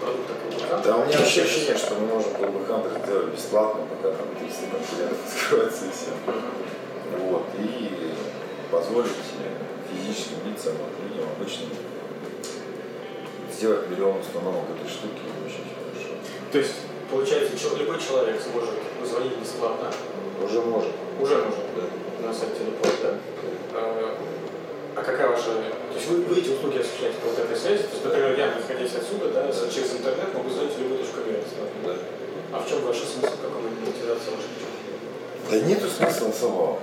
продукта CallbackHunter? Да, у меня вообще ощущение, что мы можем CallbackHunter сделать бесплатно, пока там 300 конкурентов скрывается и все. Вот, и позволить физическим лицам, людям обычным, сделать 1 миллион установок этой штуки очень хорошо. То есть, получается, любой человек сможет позвонить бесплатно? Уже может, да. На сайте Телепорт, да? А какая ваша... То есть вы эти услуги осуществляете по вот этой связи? То есть, например, я, находясь отсюда, да, через интернет могу звонить в любую точку мира. Да. А в чем ваш смысл, в каком монетизации вашей точки? Да нету смысла самого.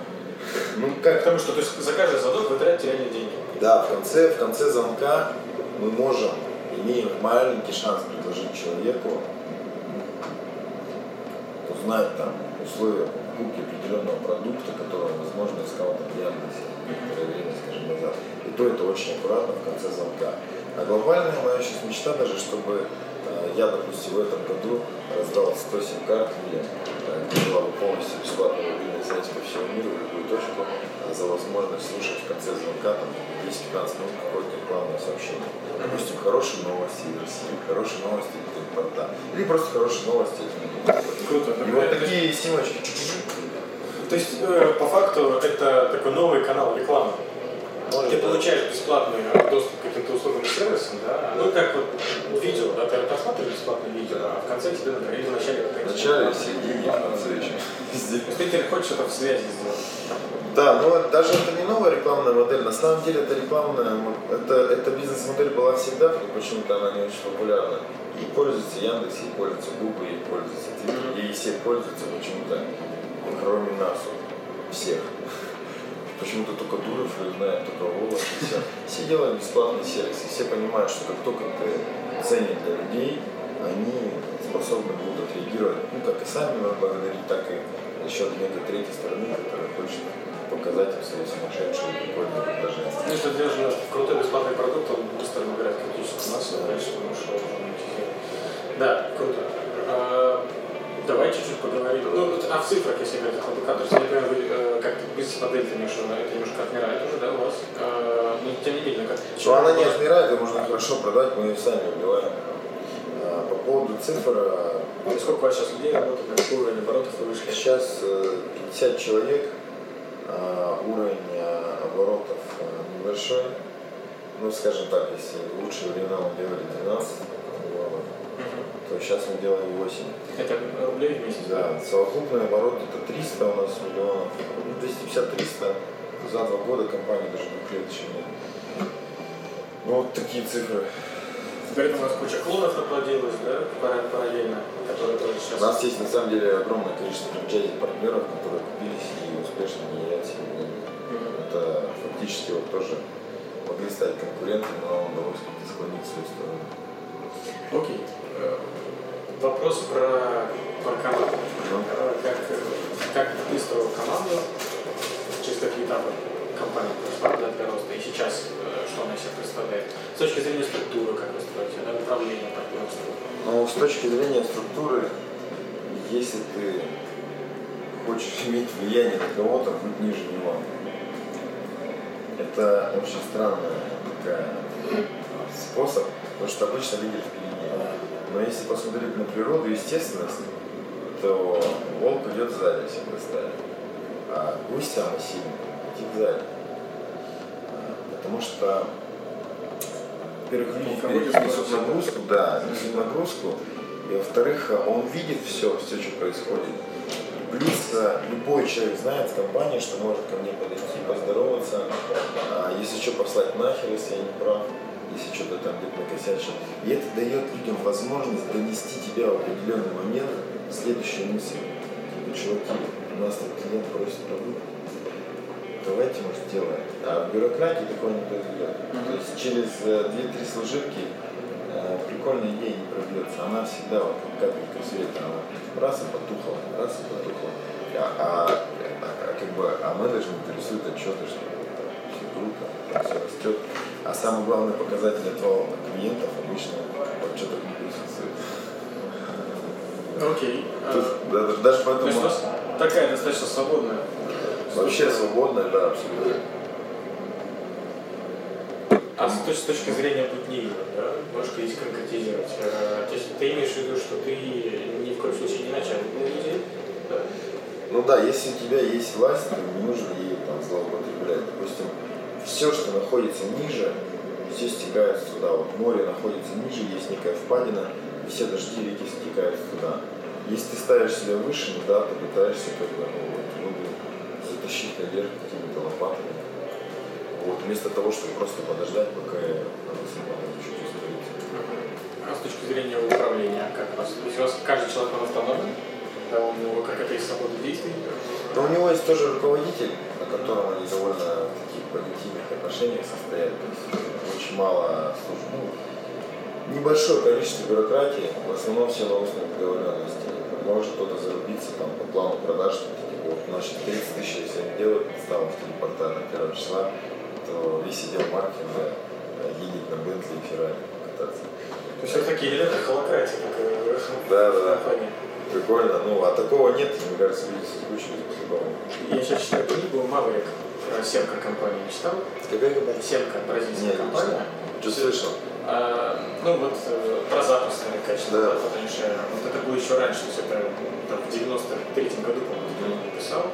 Потому что за каждый звонок вы тратите реально деньги. Да, в конце звонка мы имеем маленький шанс предложить человеку узнать там условия покупки определенного продукта, который, возможно, искал там в Яндексе, некоторое время, скажем, назад. И то это очень аккуратно в конце звонка. А глобальная моя сейчас мечта даже, чтобы я, допустим, в этом году раздал 100 сим-карт клиентам, где была бы полностью бесплатная мобильная связь по всему миру, в любую точку, за возможность слушать в конце звонка 10-15 минут какое-то рекламное сообщение. Допустим, хорошие новости из России, хорошие новости из Телепорта, или просто хорошие новости из Миры. Круто. И вот такие симочки. То есть, по факту, это такой новый канал рекламы. Ты получаешь бесплатный доступ к каким-то услугам и сервисам, да? Ну, как вот видео, да, ты просматриваешь бесплатное видео, а в конце тебе, например, или в начале... В начале сидим, я на встрече. То есть ты теперь хочешь что-то в связи сделать? Да, но даже это не новая рекламная модель. На самом деле это рекламная, это бизнес-модель была всегда, но почему-то она не очень популярна. И пользуется Яндекс, и пользуется Google, и пользуется Телепорт, и все пользуются почему-то, кроме нас, всех. Почему-то только Дуров, знает, только Волос, и все. Все делают бесплатный сервис, и все понимают, что как только ты ценишь для людей, они способны будут отреагировать, ну, как и сами благодарить, так и еще от некой третьей стороны, которая хочет показать им свои сумасшедшие прикольные предложения. Ну, если держишь крутой бесплатный продукт, он быстро набирает критическую массу, а дальше он ушел. Да, круто. Давай чуть-чуть поговорим. Ну, а в цифрах, если говорить о CallbackHunter, если, например, вы как-то бизнес-модель, это немножко отмирает уже, да, у вас? Ну, тем не менее, как... Ну, она не отмирает, ее можно хорошо продать, мы ее сами убиваем. По поводу цифр... Ну, сколько у вас сейчас людей работает, на какой уровень оборотов вы вышли? Сейчас 50 человек, уровень оборотов небольшой. Ну, скажем так, если лучшие времена мы делали 12, то сейчас мы делаем 8. Это рублей в месяц? Да, совокупный оборот это 300 у нас миллионов, 250-300 за 2 года компания даже двухлеточная. Ну вот такие цифры. Теперь у нас куча клонов наплодилась, да, параллельно, которые тоже сейчас... У нас есть на самом деле огромное количество франчайзи-партнеров, которые купились и успешно генерят себе деньги. Это фактически вот тоже могли стать конкурентами, но удалось как-то склонить свою сторону. Окей. Вопрос про команду. Как ты строил команду, чисто какие этапы компании прошла для роста, и сейчас что она себя представляет? С точки зрения структуры, как вы строите, да, управление партнерством? Ну, с точки зрения структуры, если ты хочешь иметь влияние на кого-то, будь ниже него. Это очень странный способ, потому что обычно лидер впереди. Но если посмотреть на природу и естественность, то волк идет сзади всегда стали, а гусь самый сильный идет сзади. Потому что, во-первых, люди несут нагрузку, да, несут нагрузку, и во-вторых, он видит все, что происходит. Плюс любой человек знает в компании, что может ко мне подойти, поздороваться, если что, послать нахер, если я не прав. Если что-то там где-то накосячил. И это дает людям возможность донести тебя в определенный момент в следующую мысль. Типа, чуваки, у нас там клиент просит продукт, давайте, может, сделаем. А в бюрократии такое не произойдет. То есть через 2-3 служебки прикольная идея не пробьется. Она всегда вот как капелька света. Она раз и потухла, раз и потухла. А менеджмент рисует отчеты, что все круто, все растет. А самый главный показатель этого клиентов обычно отчеток не присутствует. Окей. Даже поэтому... То есть такая достаточно свободная? Вообще свободная, да, абсолютно. А с точки зрения путника, да, немножко здесь конкретизировать. То есть ты имеешь в виду, что ты ни в коем случае не начальник людей? Да? Ну да, если у тебя есть власть, то не нужно ей там злоупотреблять. Допустим, все, что находится ниже, все стекается туда. Вот море находится ниже, есть некая впадина, и все дожди реки стекают туда. Если ты ставишь себя выше, да, ты пытаешься как-то затащить наверх какими-то лопатами. Вот, вместо того, чтобы просто подождать, пока надо сама чуть-чуть устроить. А с точки зрения управления, как вас? То есть у вас каждый человек автономен? Да, у него какая-то есть свобода действий? Да, у него есть тоже руководитель, на котором они довольно политических отношениях состоят, то есть очень мало служб, ну, небольшое количество бюрократии, в основном все на устной договоренности. Может кто-то зарубиться там по плану продаж, типа, вот, значит, 30 тысяч, если они делают представу в телепорта на 1 числа, то весь отдел маркетинга едет на Бентли и Феррари кататься. То есть вот такие элементы холократии, как да. Прикольно, ну, а такого нет, мне кажется, люди соскучились по-другому. Я сейчас читаю книгу «Маврик». Сенко компания не читал? Какая компания? Сенко, бразильская компания. Что слышал? Ну вот про запуск, качество, да. Вот решение. Вот это было еще раньше, то есть это там, в 93-м году, по-моему, я написал.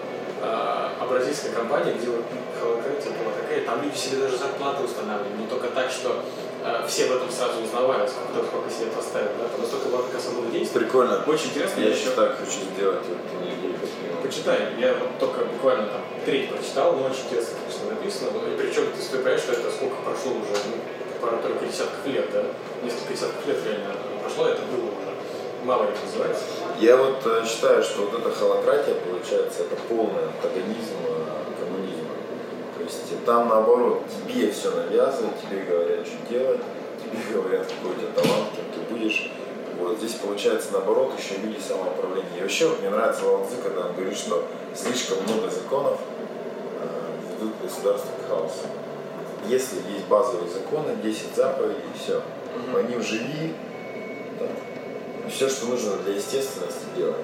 А бразильская компания, где вот холократия была какая, там люди себе даже зарплаты устанавливали, не только так, что все в этом сразу узнавали, сколько себе поставил, да, там настолько было такое самого действия. Прикольно. Очень интересно. Я еще так хочу сделать. Вот, почитай, я вот только буквально там треть прочитал, но очень интересно, конечно, написано. И причем ты понимаешь, что это сколько прошло уже, пару только десятков лет, да, несколько десятков лет реально прошло, это было уже. Мало ли называется. Я вот считаю, что вот эта холократия, получается, это полный антагонизм коммунизма. То есть там наоборот, тебе все навязывают, тебе говорят, что делать, тебе говорят, какой у тебя талант, кем ты будешь. Вот здесь получается наоборот еще люди самоуправления. И вообще вот мне нравится Лао-цзы, когда он говорит, что слишком много законов ведут государство к хаосу. Если есть базовые законы, 10 заповедей, все. По ним живи. Да. Все, что нужно для естественности делать.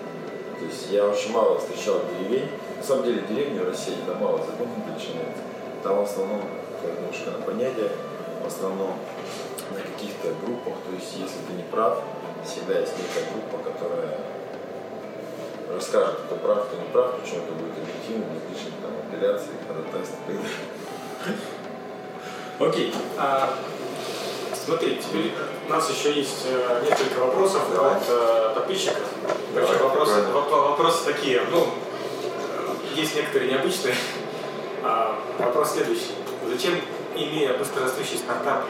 То есть я очень мало встречал деревень. На самом деле деревни в России там мало законов начинается. Там в основном немножко на понятия, в основном на каких-то группах. То есть если ты не прав, всегда есть некая группа, которая расскажет, кто прав, кто не прав, причем это будет объективно, не отличие там апелляции, ходатайств и так далее. Окей. Смотри, теперь у нас еще есть несколько вопросов от подписчиков. Причем вопросы такие, ну, есть некоторые необычные. Вопрос следующий. Зачем, имея быстрорастущий стартап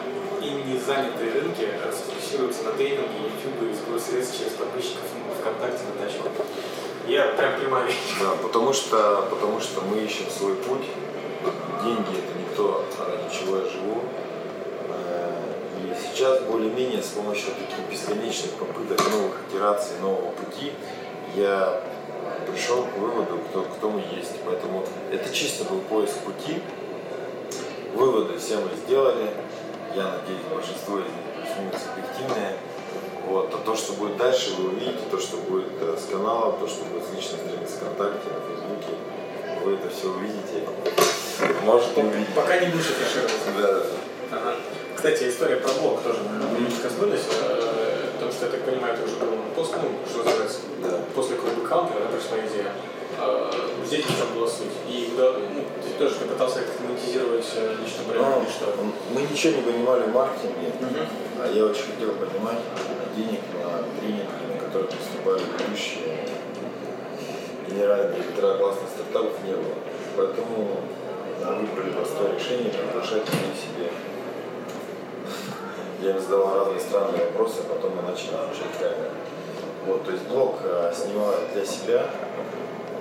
и незанятые рынки, сфокусируются на тренинге, YouTube и сбор средств через подписчиков ВКонтакте на дачу? Я прям прямая вещь. Да, потому что мы ищем свой путь. Деньги — это не то, ради чего я живу. Сейчас более-менее с помощью таких бесконечных попыток новых итераций, нового пути я пришел к выводу, кто мы есть. Поэтому это чисто был поиск пути. Выводы все мы сделали. Я надеюсь, большинство из них субъективные. Вот. А то, что будет дальше, вы увидите. То, что будет с каналом, то, что будет с личной страницы ВКонтакте, на Фейсбуке. Вы это все увидите. Может, увидите. Пока не будешь афишироваться. Да. Ага. Кстати, история про блог тоже, наверное, коснулись, потому что, я так понимаю, это уже был пост, что называется, после CallbackHunter пришла идея. Здесь еще была суть. И ты тоже пытался как-то монетизировать лично бренды, что... Мы ничего не понимали в маркетинге, а я очень хотел понимать денег на тренинги, на которые поступали ведущие генеральные директора классных стартапов не было. Поэтому выбрали простое решение, приглашать меня к себе. Я им задавал разные странные вопросы, а потом мы начали включать камеру. Вот, то есть блог снимаю для себя.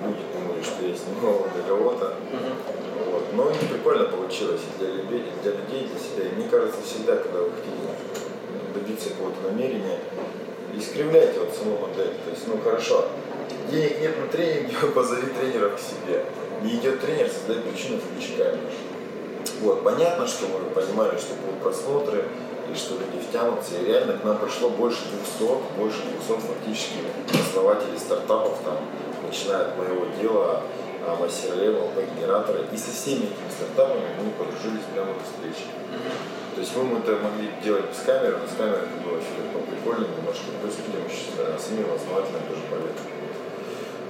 Люди думали, что я снимал для кого-то. Вот. Но прикольно получилось и для людей, и для себя. И мне кажется, всегда, когда вы хотите добиться какого-то намерения, искривляйте вот саму модель. То есть, хорошо, денег нет на тренинге, позови тренера к себе. Не идет тренер, создает причину включить камеру. Вот, понятно, что мы понимали, что будут просмотры, и что люди втянутся, и реально к нам пришло больше 200 фактически основателей стартапов, там, начиная от моего дела, мастер-левел, генератора, и со всеми этими стартапами мы подружились прямо до встречи. То есть мы это могли делать без камеры, но с камерой это было еще поприкольнее немножко, то есть людям еще самим основателям тоже полезно.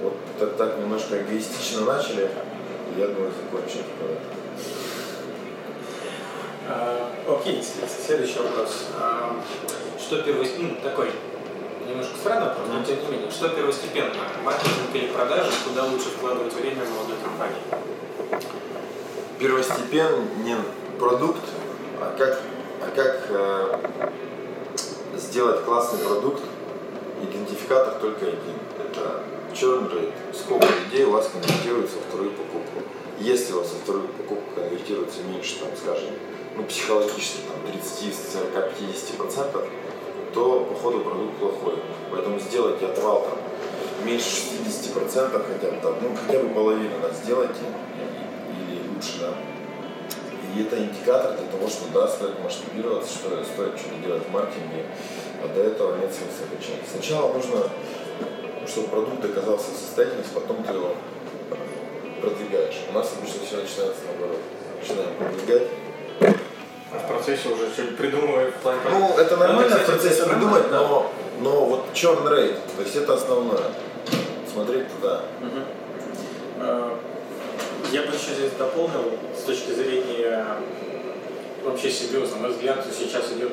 Вот это так немножко эгоистично начали, и я думаю, закончим. Окей, следующий вопрос. Что первостепенно, такой немножко странный вопрос, но тем не менее, что первостепенно, маркетинг или продажи, куда лучше вкладывать время молодой компании? Первостепенен продукт, а как сделать классный продукт, идентификатор только один. Это churn rate, сколько людей у вас конвертируется во вторую покупку. Если у вас во вторую покупку конвертируется меньше, там, скажем, психологически, там, 30-40-50%, то, походу, продукт плохой. Поэтому сделайте отвал, там, меньше 60%, хотя бы половину, сделайте, или лучше, И это индикатор для того, что, стоит масштабироваться, что стоит что-то делать в маркетинге, а до этого нет смысла качать. Сначала нужно, чтобы продукт доказался состоятельность, потом ты его продвигаешь. У нас обычно все начинается наоборот. Начинаем продвигать. В процессе уже что-нибудь придумывает. Ну, это нормально, в процессе придумать, да. но вот черный рейд, то есть это основное. Смотреть туда. Я бы еще здесь дополнил с точки зрения вообще серьезно. На мой взгляд, сейчас идет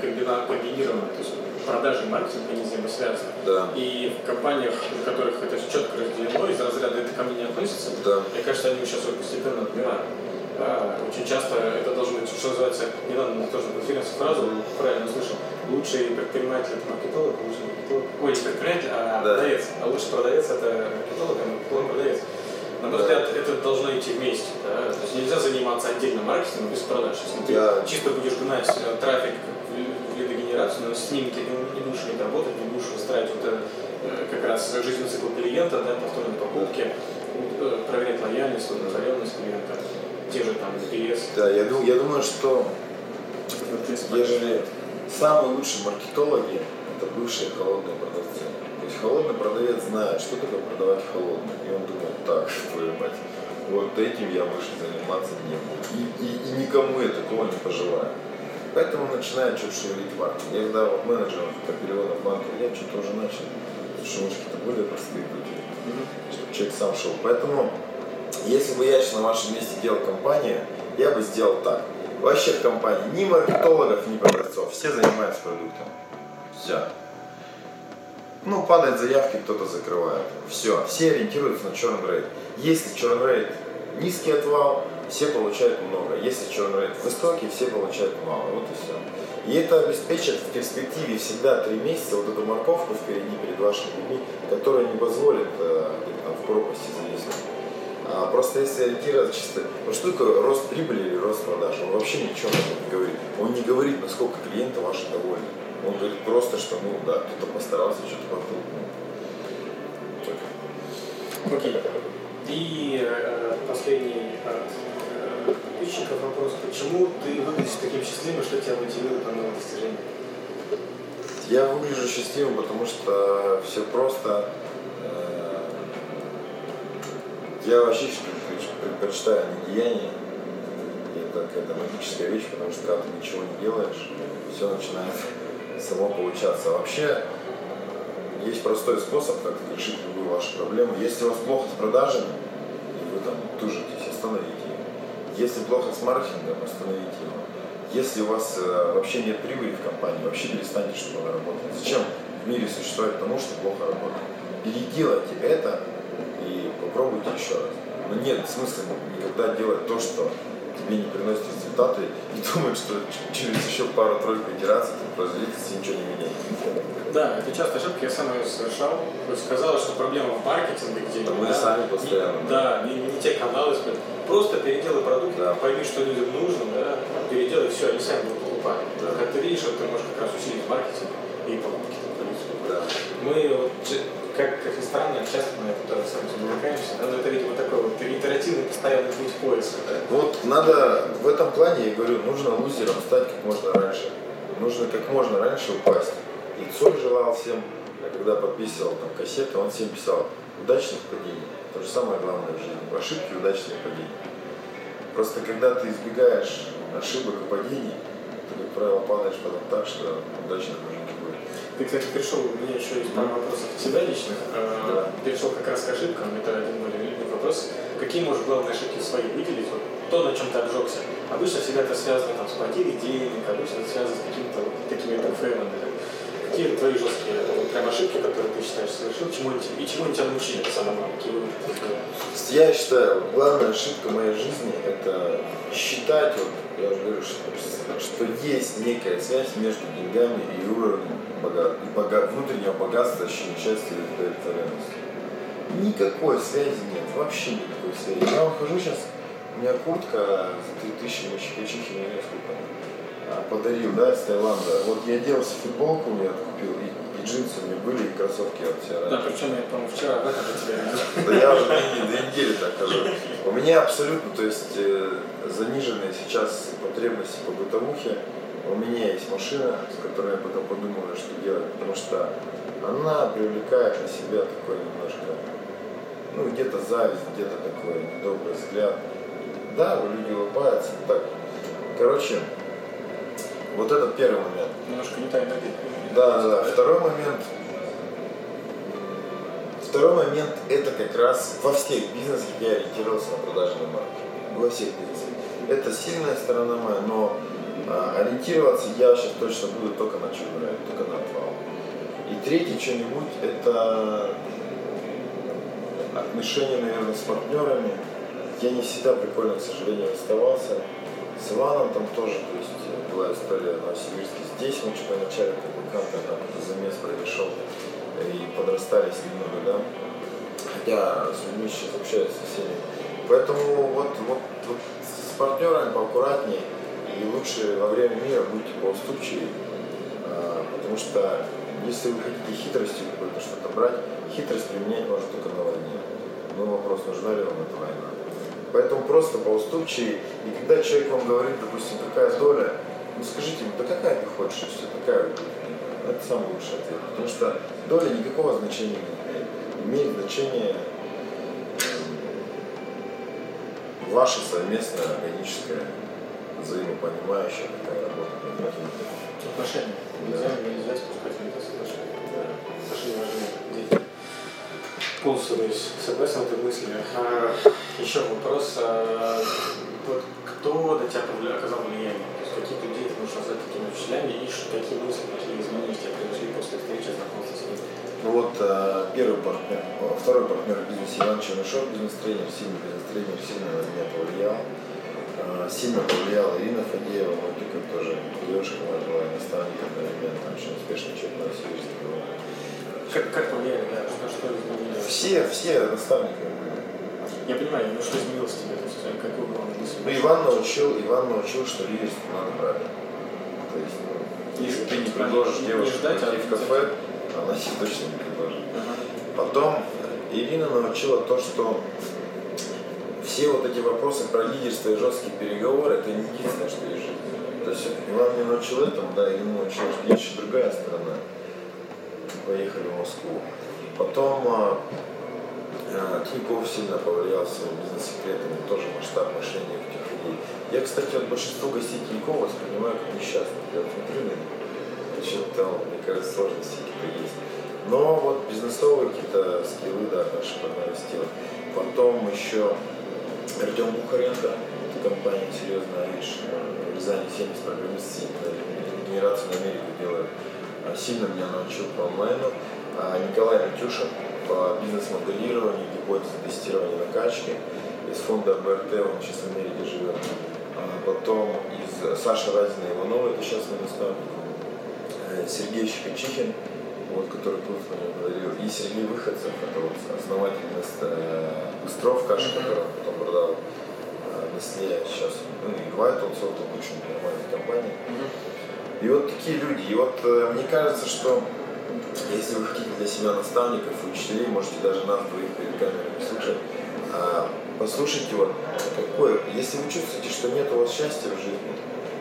комбинированно, то есть продажи и маркетинг, они взаимосвязаны. Да. И в компаниях, в которых это четко разделено, из разряда это ко мне не относится, да. Мне кажется, они сейчас постепенно отбирают. Очень часто это должно быть, что называется, недавно мы тоже конференцию фразу, правильно услышал, лучший предприниматель это маркетолог, лучший маркетолог, ой, не предприниматель, а да. Продавец, а лучший продавец это маркетолог, а маркетолог продавец. На мой взгляд, это должно идти вместе. Да? То есть нельзя заниматься отдельно маркетингом без продаж. Если ты чисто будешь гнать трафик в лидогенерацию, но с ним ты не будешь работать, не будешь выстраивать вот это, как раз жизненный цикл клиента, да, повторные покупки, проверять лояльность, удовлетворенность клиента. Те же там GPS. Да, я думаю, что ежели самые лучшие маркетологи это бывшие холодные продавцы. То есть холодный продавец знает, что такое продавать холодный. И он думает, так, твою мать, вот этим я больше заниматься не буду. И никому я такого не пожелаю. Поэтому начинает что-то шевелить банк. Я когда вот менеджером по переводу в банк, я что-то уже начал, что какие-то более простые люди, чтобы человек сам шел. Поэтому если бы я еще на вашем месте делал компанию, я бы сделал так. Вообще в компании ни маркетологов, ни продавцов. Все занимаются продуктом. Все. Ну, падают заявки, кто-то закрывает. Все. Все ориентируются на черный рейд. Если черный рейд низкий отвал, все получают много. Если черный рейд высокий, все получают мало. Вот и все. И это обеспечит в перспективе всегда 3 месяца вот эту морковку впереди перед вашими людьми, которая не позволит в пропасти залезть. Просто если ориентироваться чисто, вот что такое рост прибыли или рост продаж, он вообще ничего не говорит. Он не говорит, насколько клиенты ваши довольны. Он говорит просто, что ну да, кто-то постарался, что-то подтолкнул. Окей. И последний от подписчиков вопрос, почему ты выглядишь таким счастливым, что тебя мотивирует на новые достижения? Я выгляжу счастливым, потому что все просто. Я вообще предпочитаю недеяние, это какая-то магическая вещь, потому что когда ты ничего не делаешь, все начинает само получаться. А вообще, есть простой способ, как решить любую вашу проблему. Если у вас плохо с продажами, и вы там тужитесь, остановите его. Если плохо с маркетингом, остановите его. Если у вас вообще нет прибыли в компании, вообще перестаньте, чтобы она работала. Зачем в мире существовать тому, что плохо работает? Переделайте это. И попробуйте еще раз. Но нет смысла никогда делать то, что тебе не приносит результаты, и думать, что через еще пару-тройку итераций ты производитель, если ничего не меняет. Да, это частая ошибка, я сам ее совершал. То есть казалось, что проблема в маркетинге, где мы сами постоянно. Не те каналы, просто переделай продукт, пойми, что людям нужно, переделай все, они сами будут покупать. Как ты видишь, что ты можешь как раз усилить маркетинг и покупки. Мы как ни странно, часто мы тоже сами замыкаемся, но это, видимо, такой вот итеративный постоянный путь поиска. Да? Вот надо, в этом плане, я говорю, нужно лузером стать как можно раньше. Нужно как можно раньше упасть. И Цой желал всем, когда подписывал там кассеты, он всем писал удачных падений. То же самое главное в жизни. Ошибки, удачных падений. Просто когда ты избегаешь ошибок и падений, ты, как правило, падаешь потом так, что удачных уже не будет. Ты, кстати, перешел, у меня еще есть пару вопросов от себя личных. Да. Перешел как раз к ошибкам, это один более любимый вопрос. Какие можешь главные ошибки свои выделить? Вот, то, на чем ты обжегся. Обычно всегда это связано там, с потерей денег, обычно это связано с какими-то вот, такими фейлами. Какие твои жесткие прям ошибки, которые ты считаешь совершил, чему тебя научили самому? Я считаю, главная ошибка моей жизни это считать, вот, я уже говорю, что есть некая связь между деньгами и уровнем внутреннего богатства, ощущения счастья и удовлетворенности. Никакой связи нет, вообще никакой связи. Я выхожу сейчас, у меня куртка за 3000 Щекочихин подарил, да, из Таиланда. Вот я делался футболку, у меня купил, и джинсы у меня были, и кроссовки от тебя. Да, причем я, по-моему, вчера об этом тебя видел. Да я уже 2 недели так хожу. У меня абсолютно, то есть, заниженные сейчас потребности по бытовухе. У меня есть машина, с которой я потом подумал, что делать, потому что она привлекает на себя такой немножко, ну, где-то зависть, где-то такой недобрый взгляд. Да, люди улыбаются, так. Короче, вот этот первый момент. Немножко не тайно. Да. Второй момент – это как раз во всех бизнесах я ориентировался на продажный маркетинг. Во всех бизнесах. Это сильная сторона моя, но ориентироваться я сейчас точно буду только на чебурек, только на отвал. И третий что-нибудь – это отношения, наверное, с партнерами. Я не всегда прикольно, к сожалению, оставался. С Иваном там тоже, то есть была история в Новосибирске. Здесь мы что-то начали, там замес произошел. И подрастались немного, да. Хотя с людьми сейчас общаются со всеми. Поэтому вот с партнерами поаккуратнее и лучше во время мира будьте поуступчивее. Потому что если вы хотите хитростью какой-то что-то брать, хитрость применять можно только на войне. Но вопрос, нужна ли вам эта война. Поэтому просто поуступчивее. И когда человек вам говорит, допустим, такая доля, ну скажите ему, да какая ты хочешь, все такая. Это самый лучший ответ, потому что доля никакого значения не имеет. Имеет значение ваше совместное, органическое, взаимопонимающее, какая работа. Отношения. Нельзя спускать на это соглашение. Отношения важны. Дети. Полностью согласен в этой мысли. Еще вопрос. Вот кто на тебя оказал влияние? Каких людей ты можешь назвать такими учителями и какие мысли, какие изменения тебя привели после встречи знакомства с ними? Ну вот второй партнер в бизнесе Иван Чернышов, бизнес-тренер, сильно на меня повлиял. Сильно повлияла Ирина Фадеева, вот такая тоже девушка, моя была наставником, наверное, очень успешный человек на Северске был. Как повлияли, да? Что изменилось? Все наставники. Я понимаю, ну что изменилось тебе? Какую главную мысль? Ну, Иван научил, что лидерство надо брать. То есть, если ты не предложишь девушке пойти в кафе, она себе точно не предложит. Потом Ирина научила то, что все вот эти вопросы про лидерство и жесткие переговоры, это не единственное, что есть. То есть Иван не научил этому, да, ему научил, что есть еще другая сторона. Поехали в Москву. Потом Тиньков сильно повлиял своим бизнес-секретом, тоже масштаб мышления этих людей. Я, кстати, от большинства гостей Тинькова воспринимаю как несчастных. Я смотрю на них, причем там, мне кажется, сложности какие-то есть. Но вот бизнесовые какие-то скиллы, да, наши понравились делать. Потом еще Артём Бухаренко, эта компания серьезная, видишь, в Рязани 70 программистов, генерацию на Америку делает. Сильно меня научил по онлайну. Николай Артюшин. По бизнес-моделированию, гипотезы тестирования накачки. Из фонда БРТ, он сейчас в Америке живет. Потом из Саши Разина Иванова, это сейчас мой наставник. Сергей Щекочихин, вот, который Курпон мне подарил. И Сергей Выходцев, это вот основатель Быстров, каши, который он потом продал на Сле сейчас. Ну и Вайт, он создал кучу нормальных компаний. И вот такие люди. И вот мне кажется, что если вы хотите для себя наставников и учителей, можете даже нас двоих перед камерой послушать. Послушайте вот какое. Если вы чувствуете, что нет у вас счастья в жизни,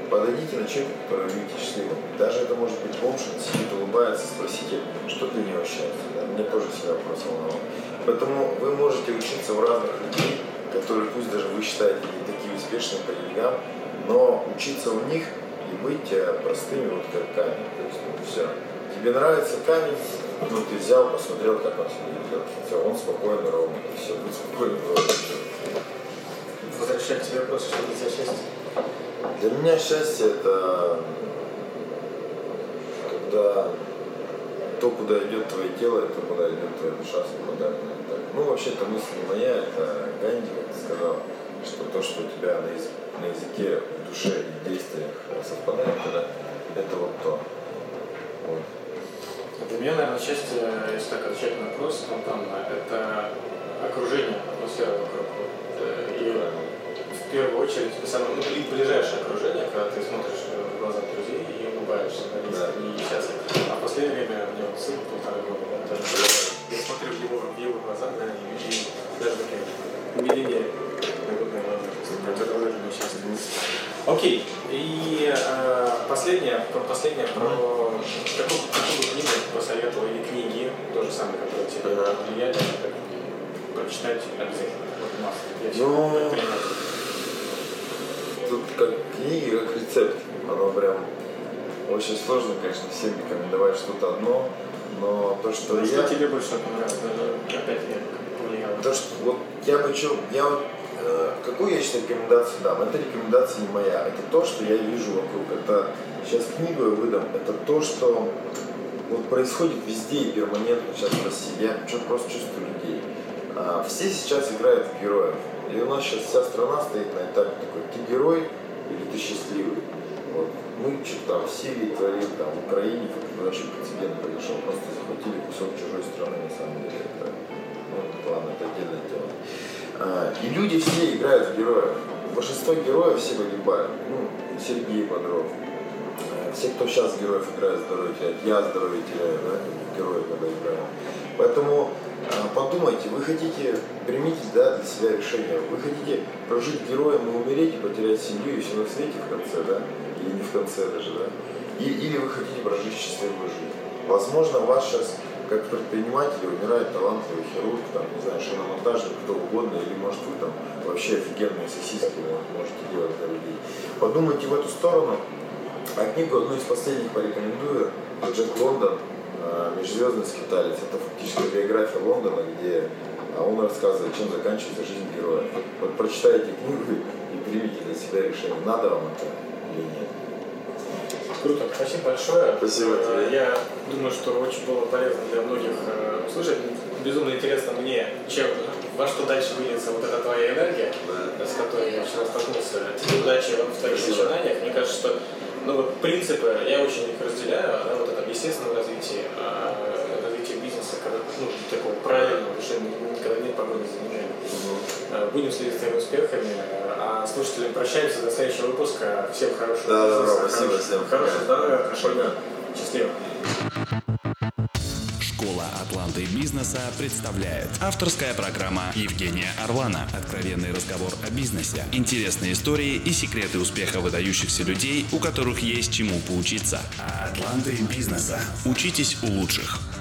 подойдите на человека, который видите счастливым. Даже это может быть бомж, он сидит, улыбается, спросите, что для него счастье. Да? Мне тоже всегда вопрос волновал. Поэтому вы можете учиться у разных людей, которые пусть даже вы считаете не такие успешные по деньгам, но учиться у них и быть простыми вот как камень. То есть ну, все. Тебе нравится камень, ну ты взял, посмотрел, как он себя ведет. Все, он спокойно, ровно. Все, будь спокойно, ровно. Возвращаю к тебе вопрос, что для тебя счастье? Для меня счастье это когда то, куда идет твое тело, и то, куда идет твоя душа, благодарна. Ну вообще эта мысль не моя, это Ганди сказал, что то, что у тебя на языке, в душе и действиях совпадает, это вот то. Вот. Для меня, наверное, счастье, если так отвечать на вопрос, спонтанно, это окружение, атмосфера вокруг. И в первую очередь, самое ближайшее окружение, когда ты смотришь в глаза друзей и улыбаешься, и счастлив. А в последнее время у меня сын полтора года, да, я смотрю в его глаза, да, и даже умиление народной глаза, это тоже мне счастье. Окей, и последнее про какую книгу посоветовал или книги, то же самое, которые тебе влияли, прочитать обязательно. Ну, тут как книги, как рецепт. Оно прям очень сложно, конечно, всем рекомендовать что-то одно, но то, что ну, я... Что тебе больше понравилось? То, что вот я хочу... Я вот, какую я считаю рекомендацию дам? Это рекомендация не моя. Это то, что я вижу вокруг. Это сейчас книгу я выдам. Это то, что вот происходит везде и перманентно сейчас в России. Я просто чувствую людей. Все сейчас играют в героев. И у нас сейчас вся страна стоит на этапе такой, ты герой или ты счастливый. Вот. Мы что-то там в Сирии творим, там в Украине, когда еще прецедент произошел, просто захватили кусок чужой страны, на самом деле. Это, ну, ладно, это отдельное дело. И люди все играют в героев. Большинство героев все погибают. Ну, Сергей Бодров. Все, кто сейчас героев играет, здоровье теряет. Я здоровье теряю, да, герои, когда играю. Поэтому подумайте, вы хотите, примите, да, для себя решение. Вы хотите прожить героем и умереть, и потерять семью, и все на свете в конце, да? Или не в конце даже, да? Или вы хотите прожить счастливую жизнь. Возможно, вас сейчас, как предприниматель, умирает талантливый хирург, там, не знаю, шиномонтажник, кто угодно, или, может, вы там вообще офигенные сосиски можете делать для людей. Подумайте в эту сторону. А книгу одну из последних порекомендую, Джек Лондон, «Межзвездный скиталец». Это фактически биография Лондона, где он рассказывает, чем заканчивается жизнь героя. Вот прочитайте книгу и примите для себя решение, надо вам это или нет. Круто, спасибо большое. Спасибо тебе. Я думаю, что очень было полезно для многих услышать. Безумно интересно мне, чем, во что дальше выльется вот эта твоя энергия, да, с которой я вчера столкнулся. Тебе удачи в твоих начинаниях. Мне кажется, что вот принципы, я очень их разделяю, да, вот это естественное развитие, развитие бизнеса, когда, ну, такого правильного, потому что никогда нет погоды за меня. Будем следить за успехами, а слушателям прощаемся до следующего выпуска. Всем хорошего, да, бизнеса, спасибо, всем хорошего здоровья, хорошего дня, счастливо. Школа Атланты Бизнеса представляет авторская программа Евгения Орлана. Откровенный разговор о бизнесе, интересные истории и секреты успеха выдающихся людей, у которых есть чему поучиться. Атланты Бизнеса. Учитесь у лучших.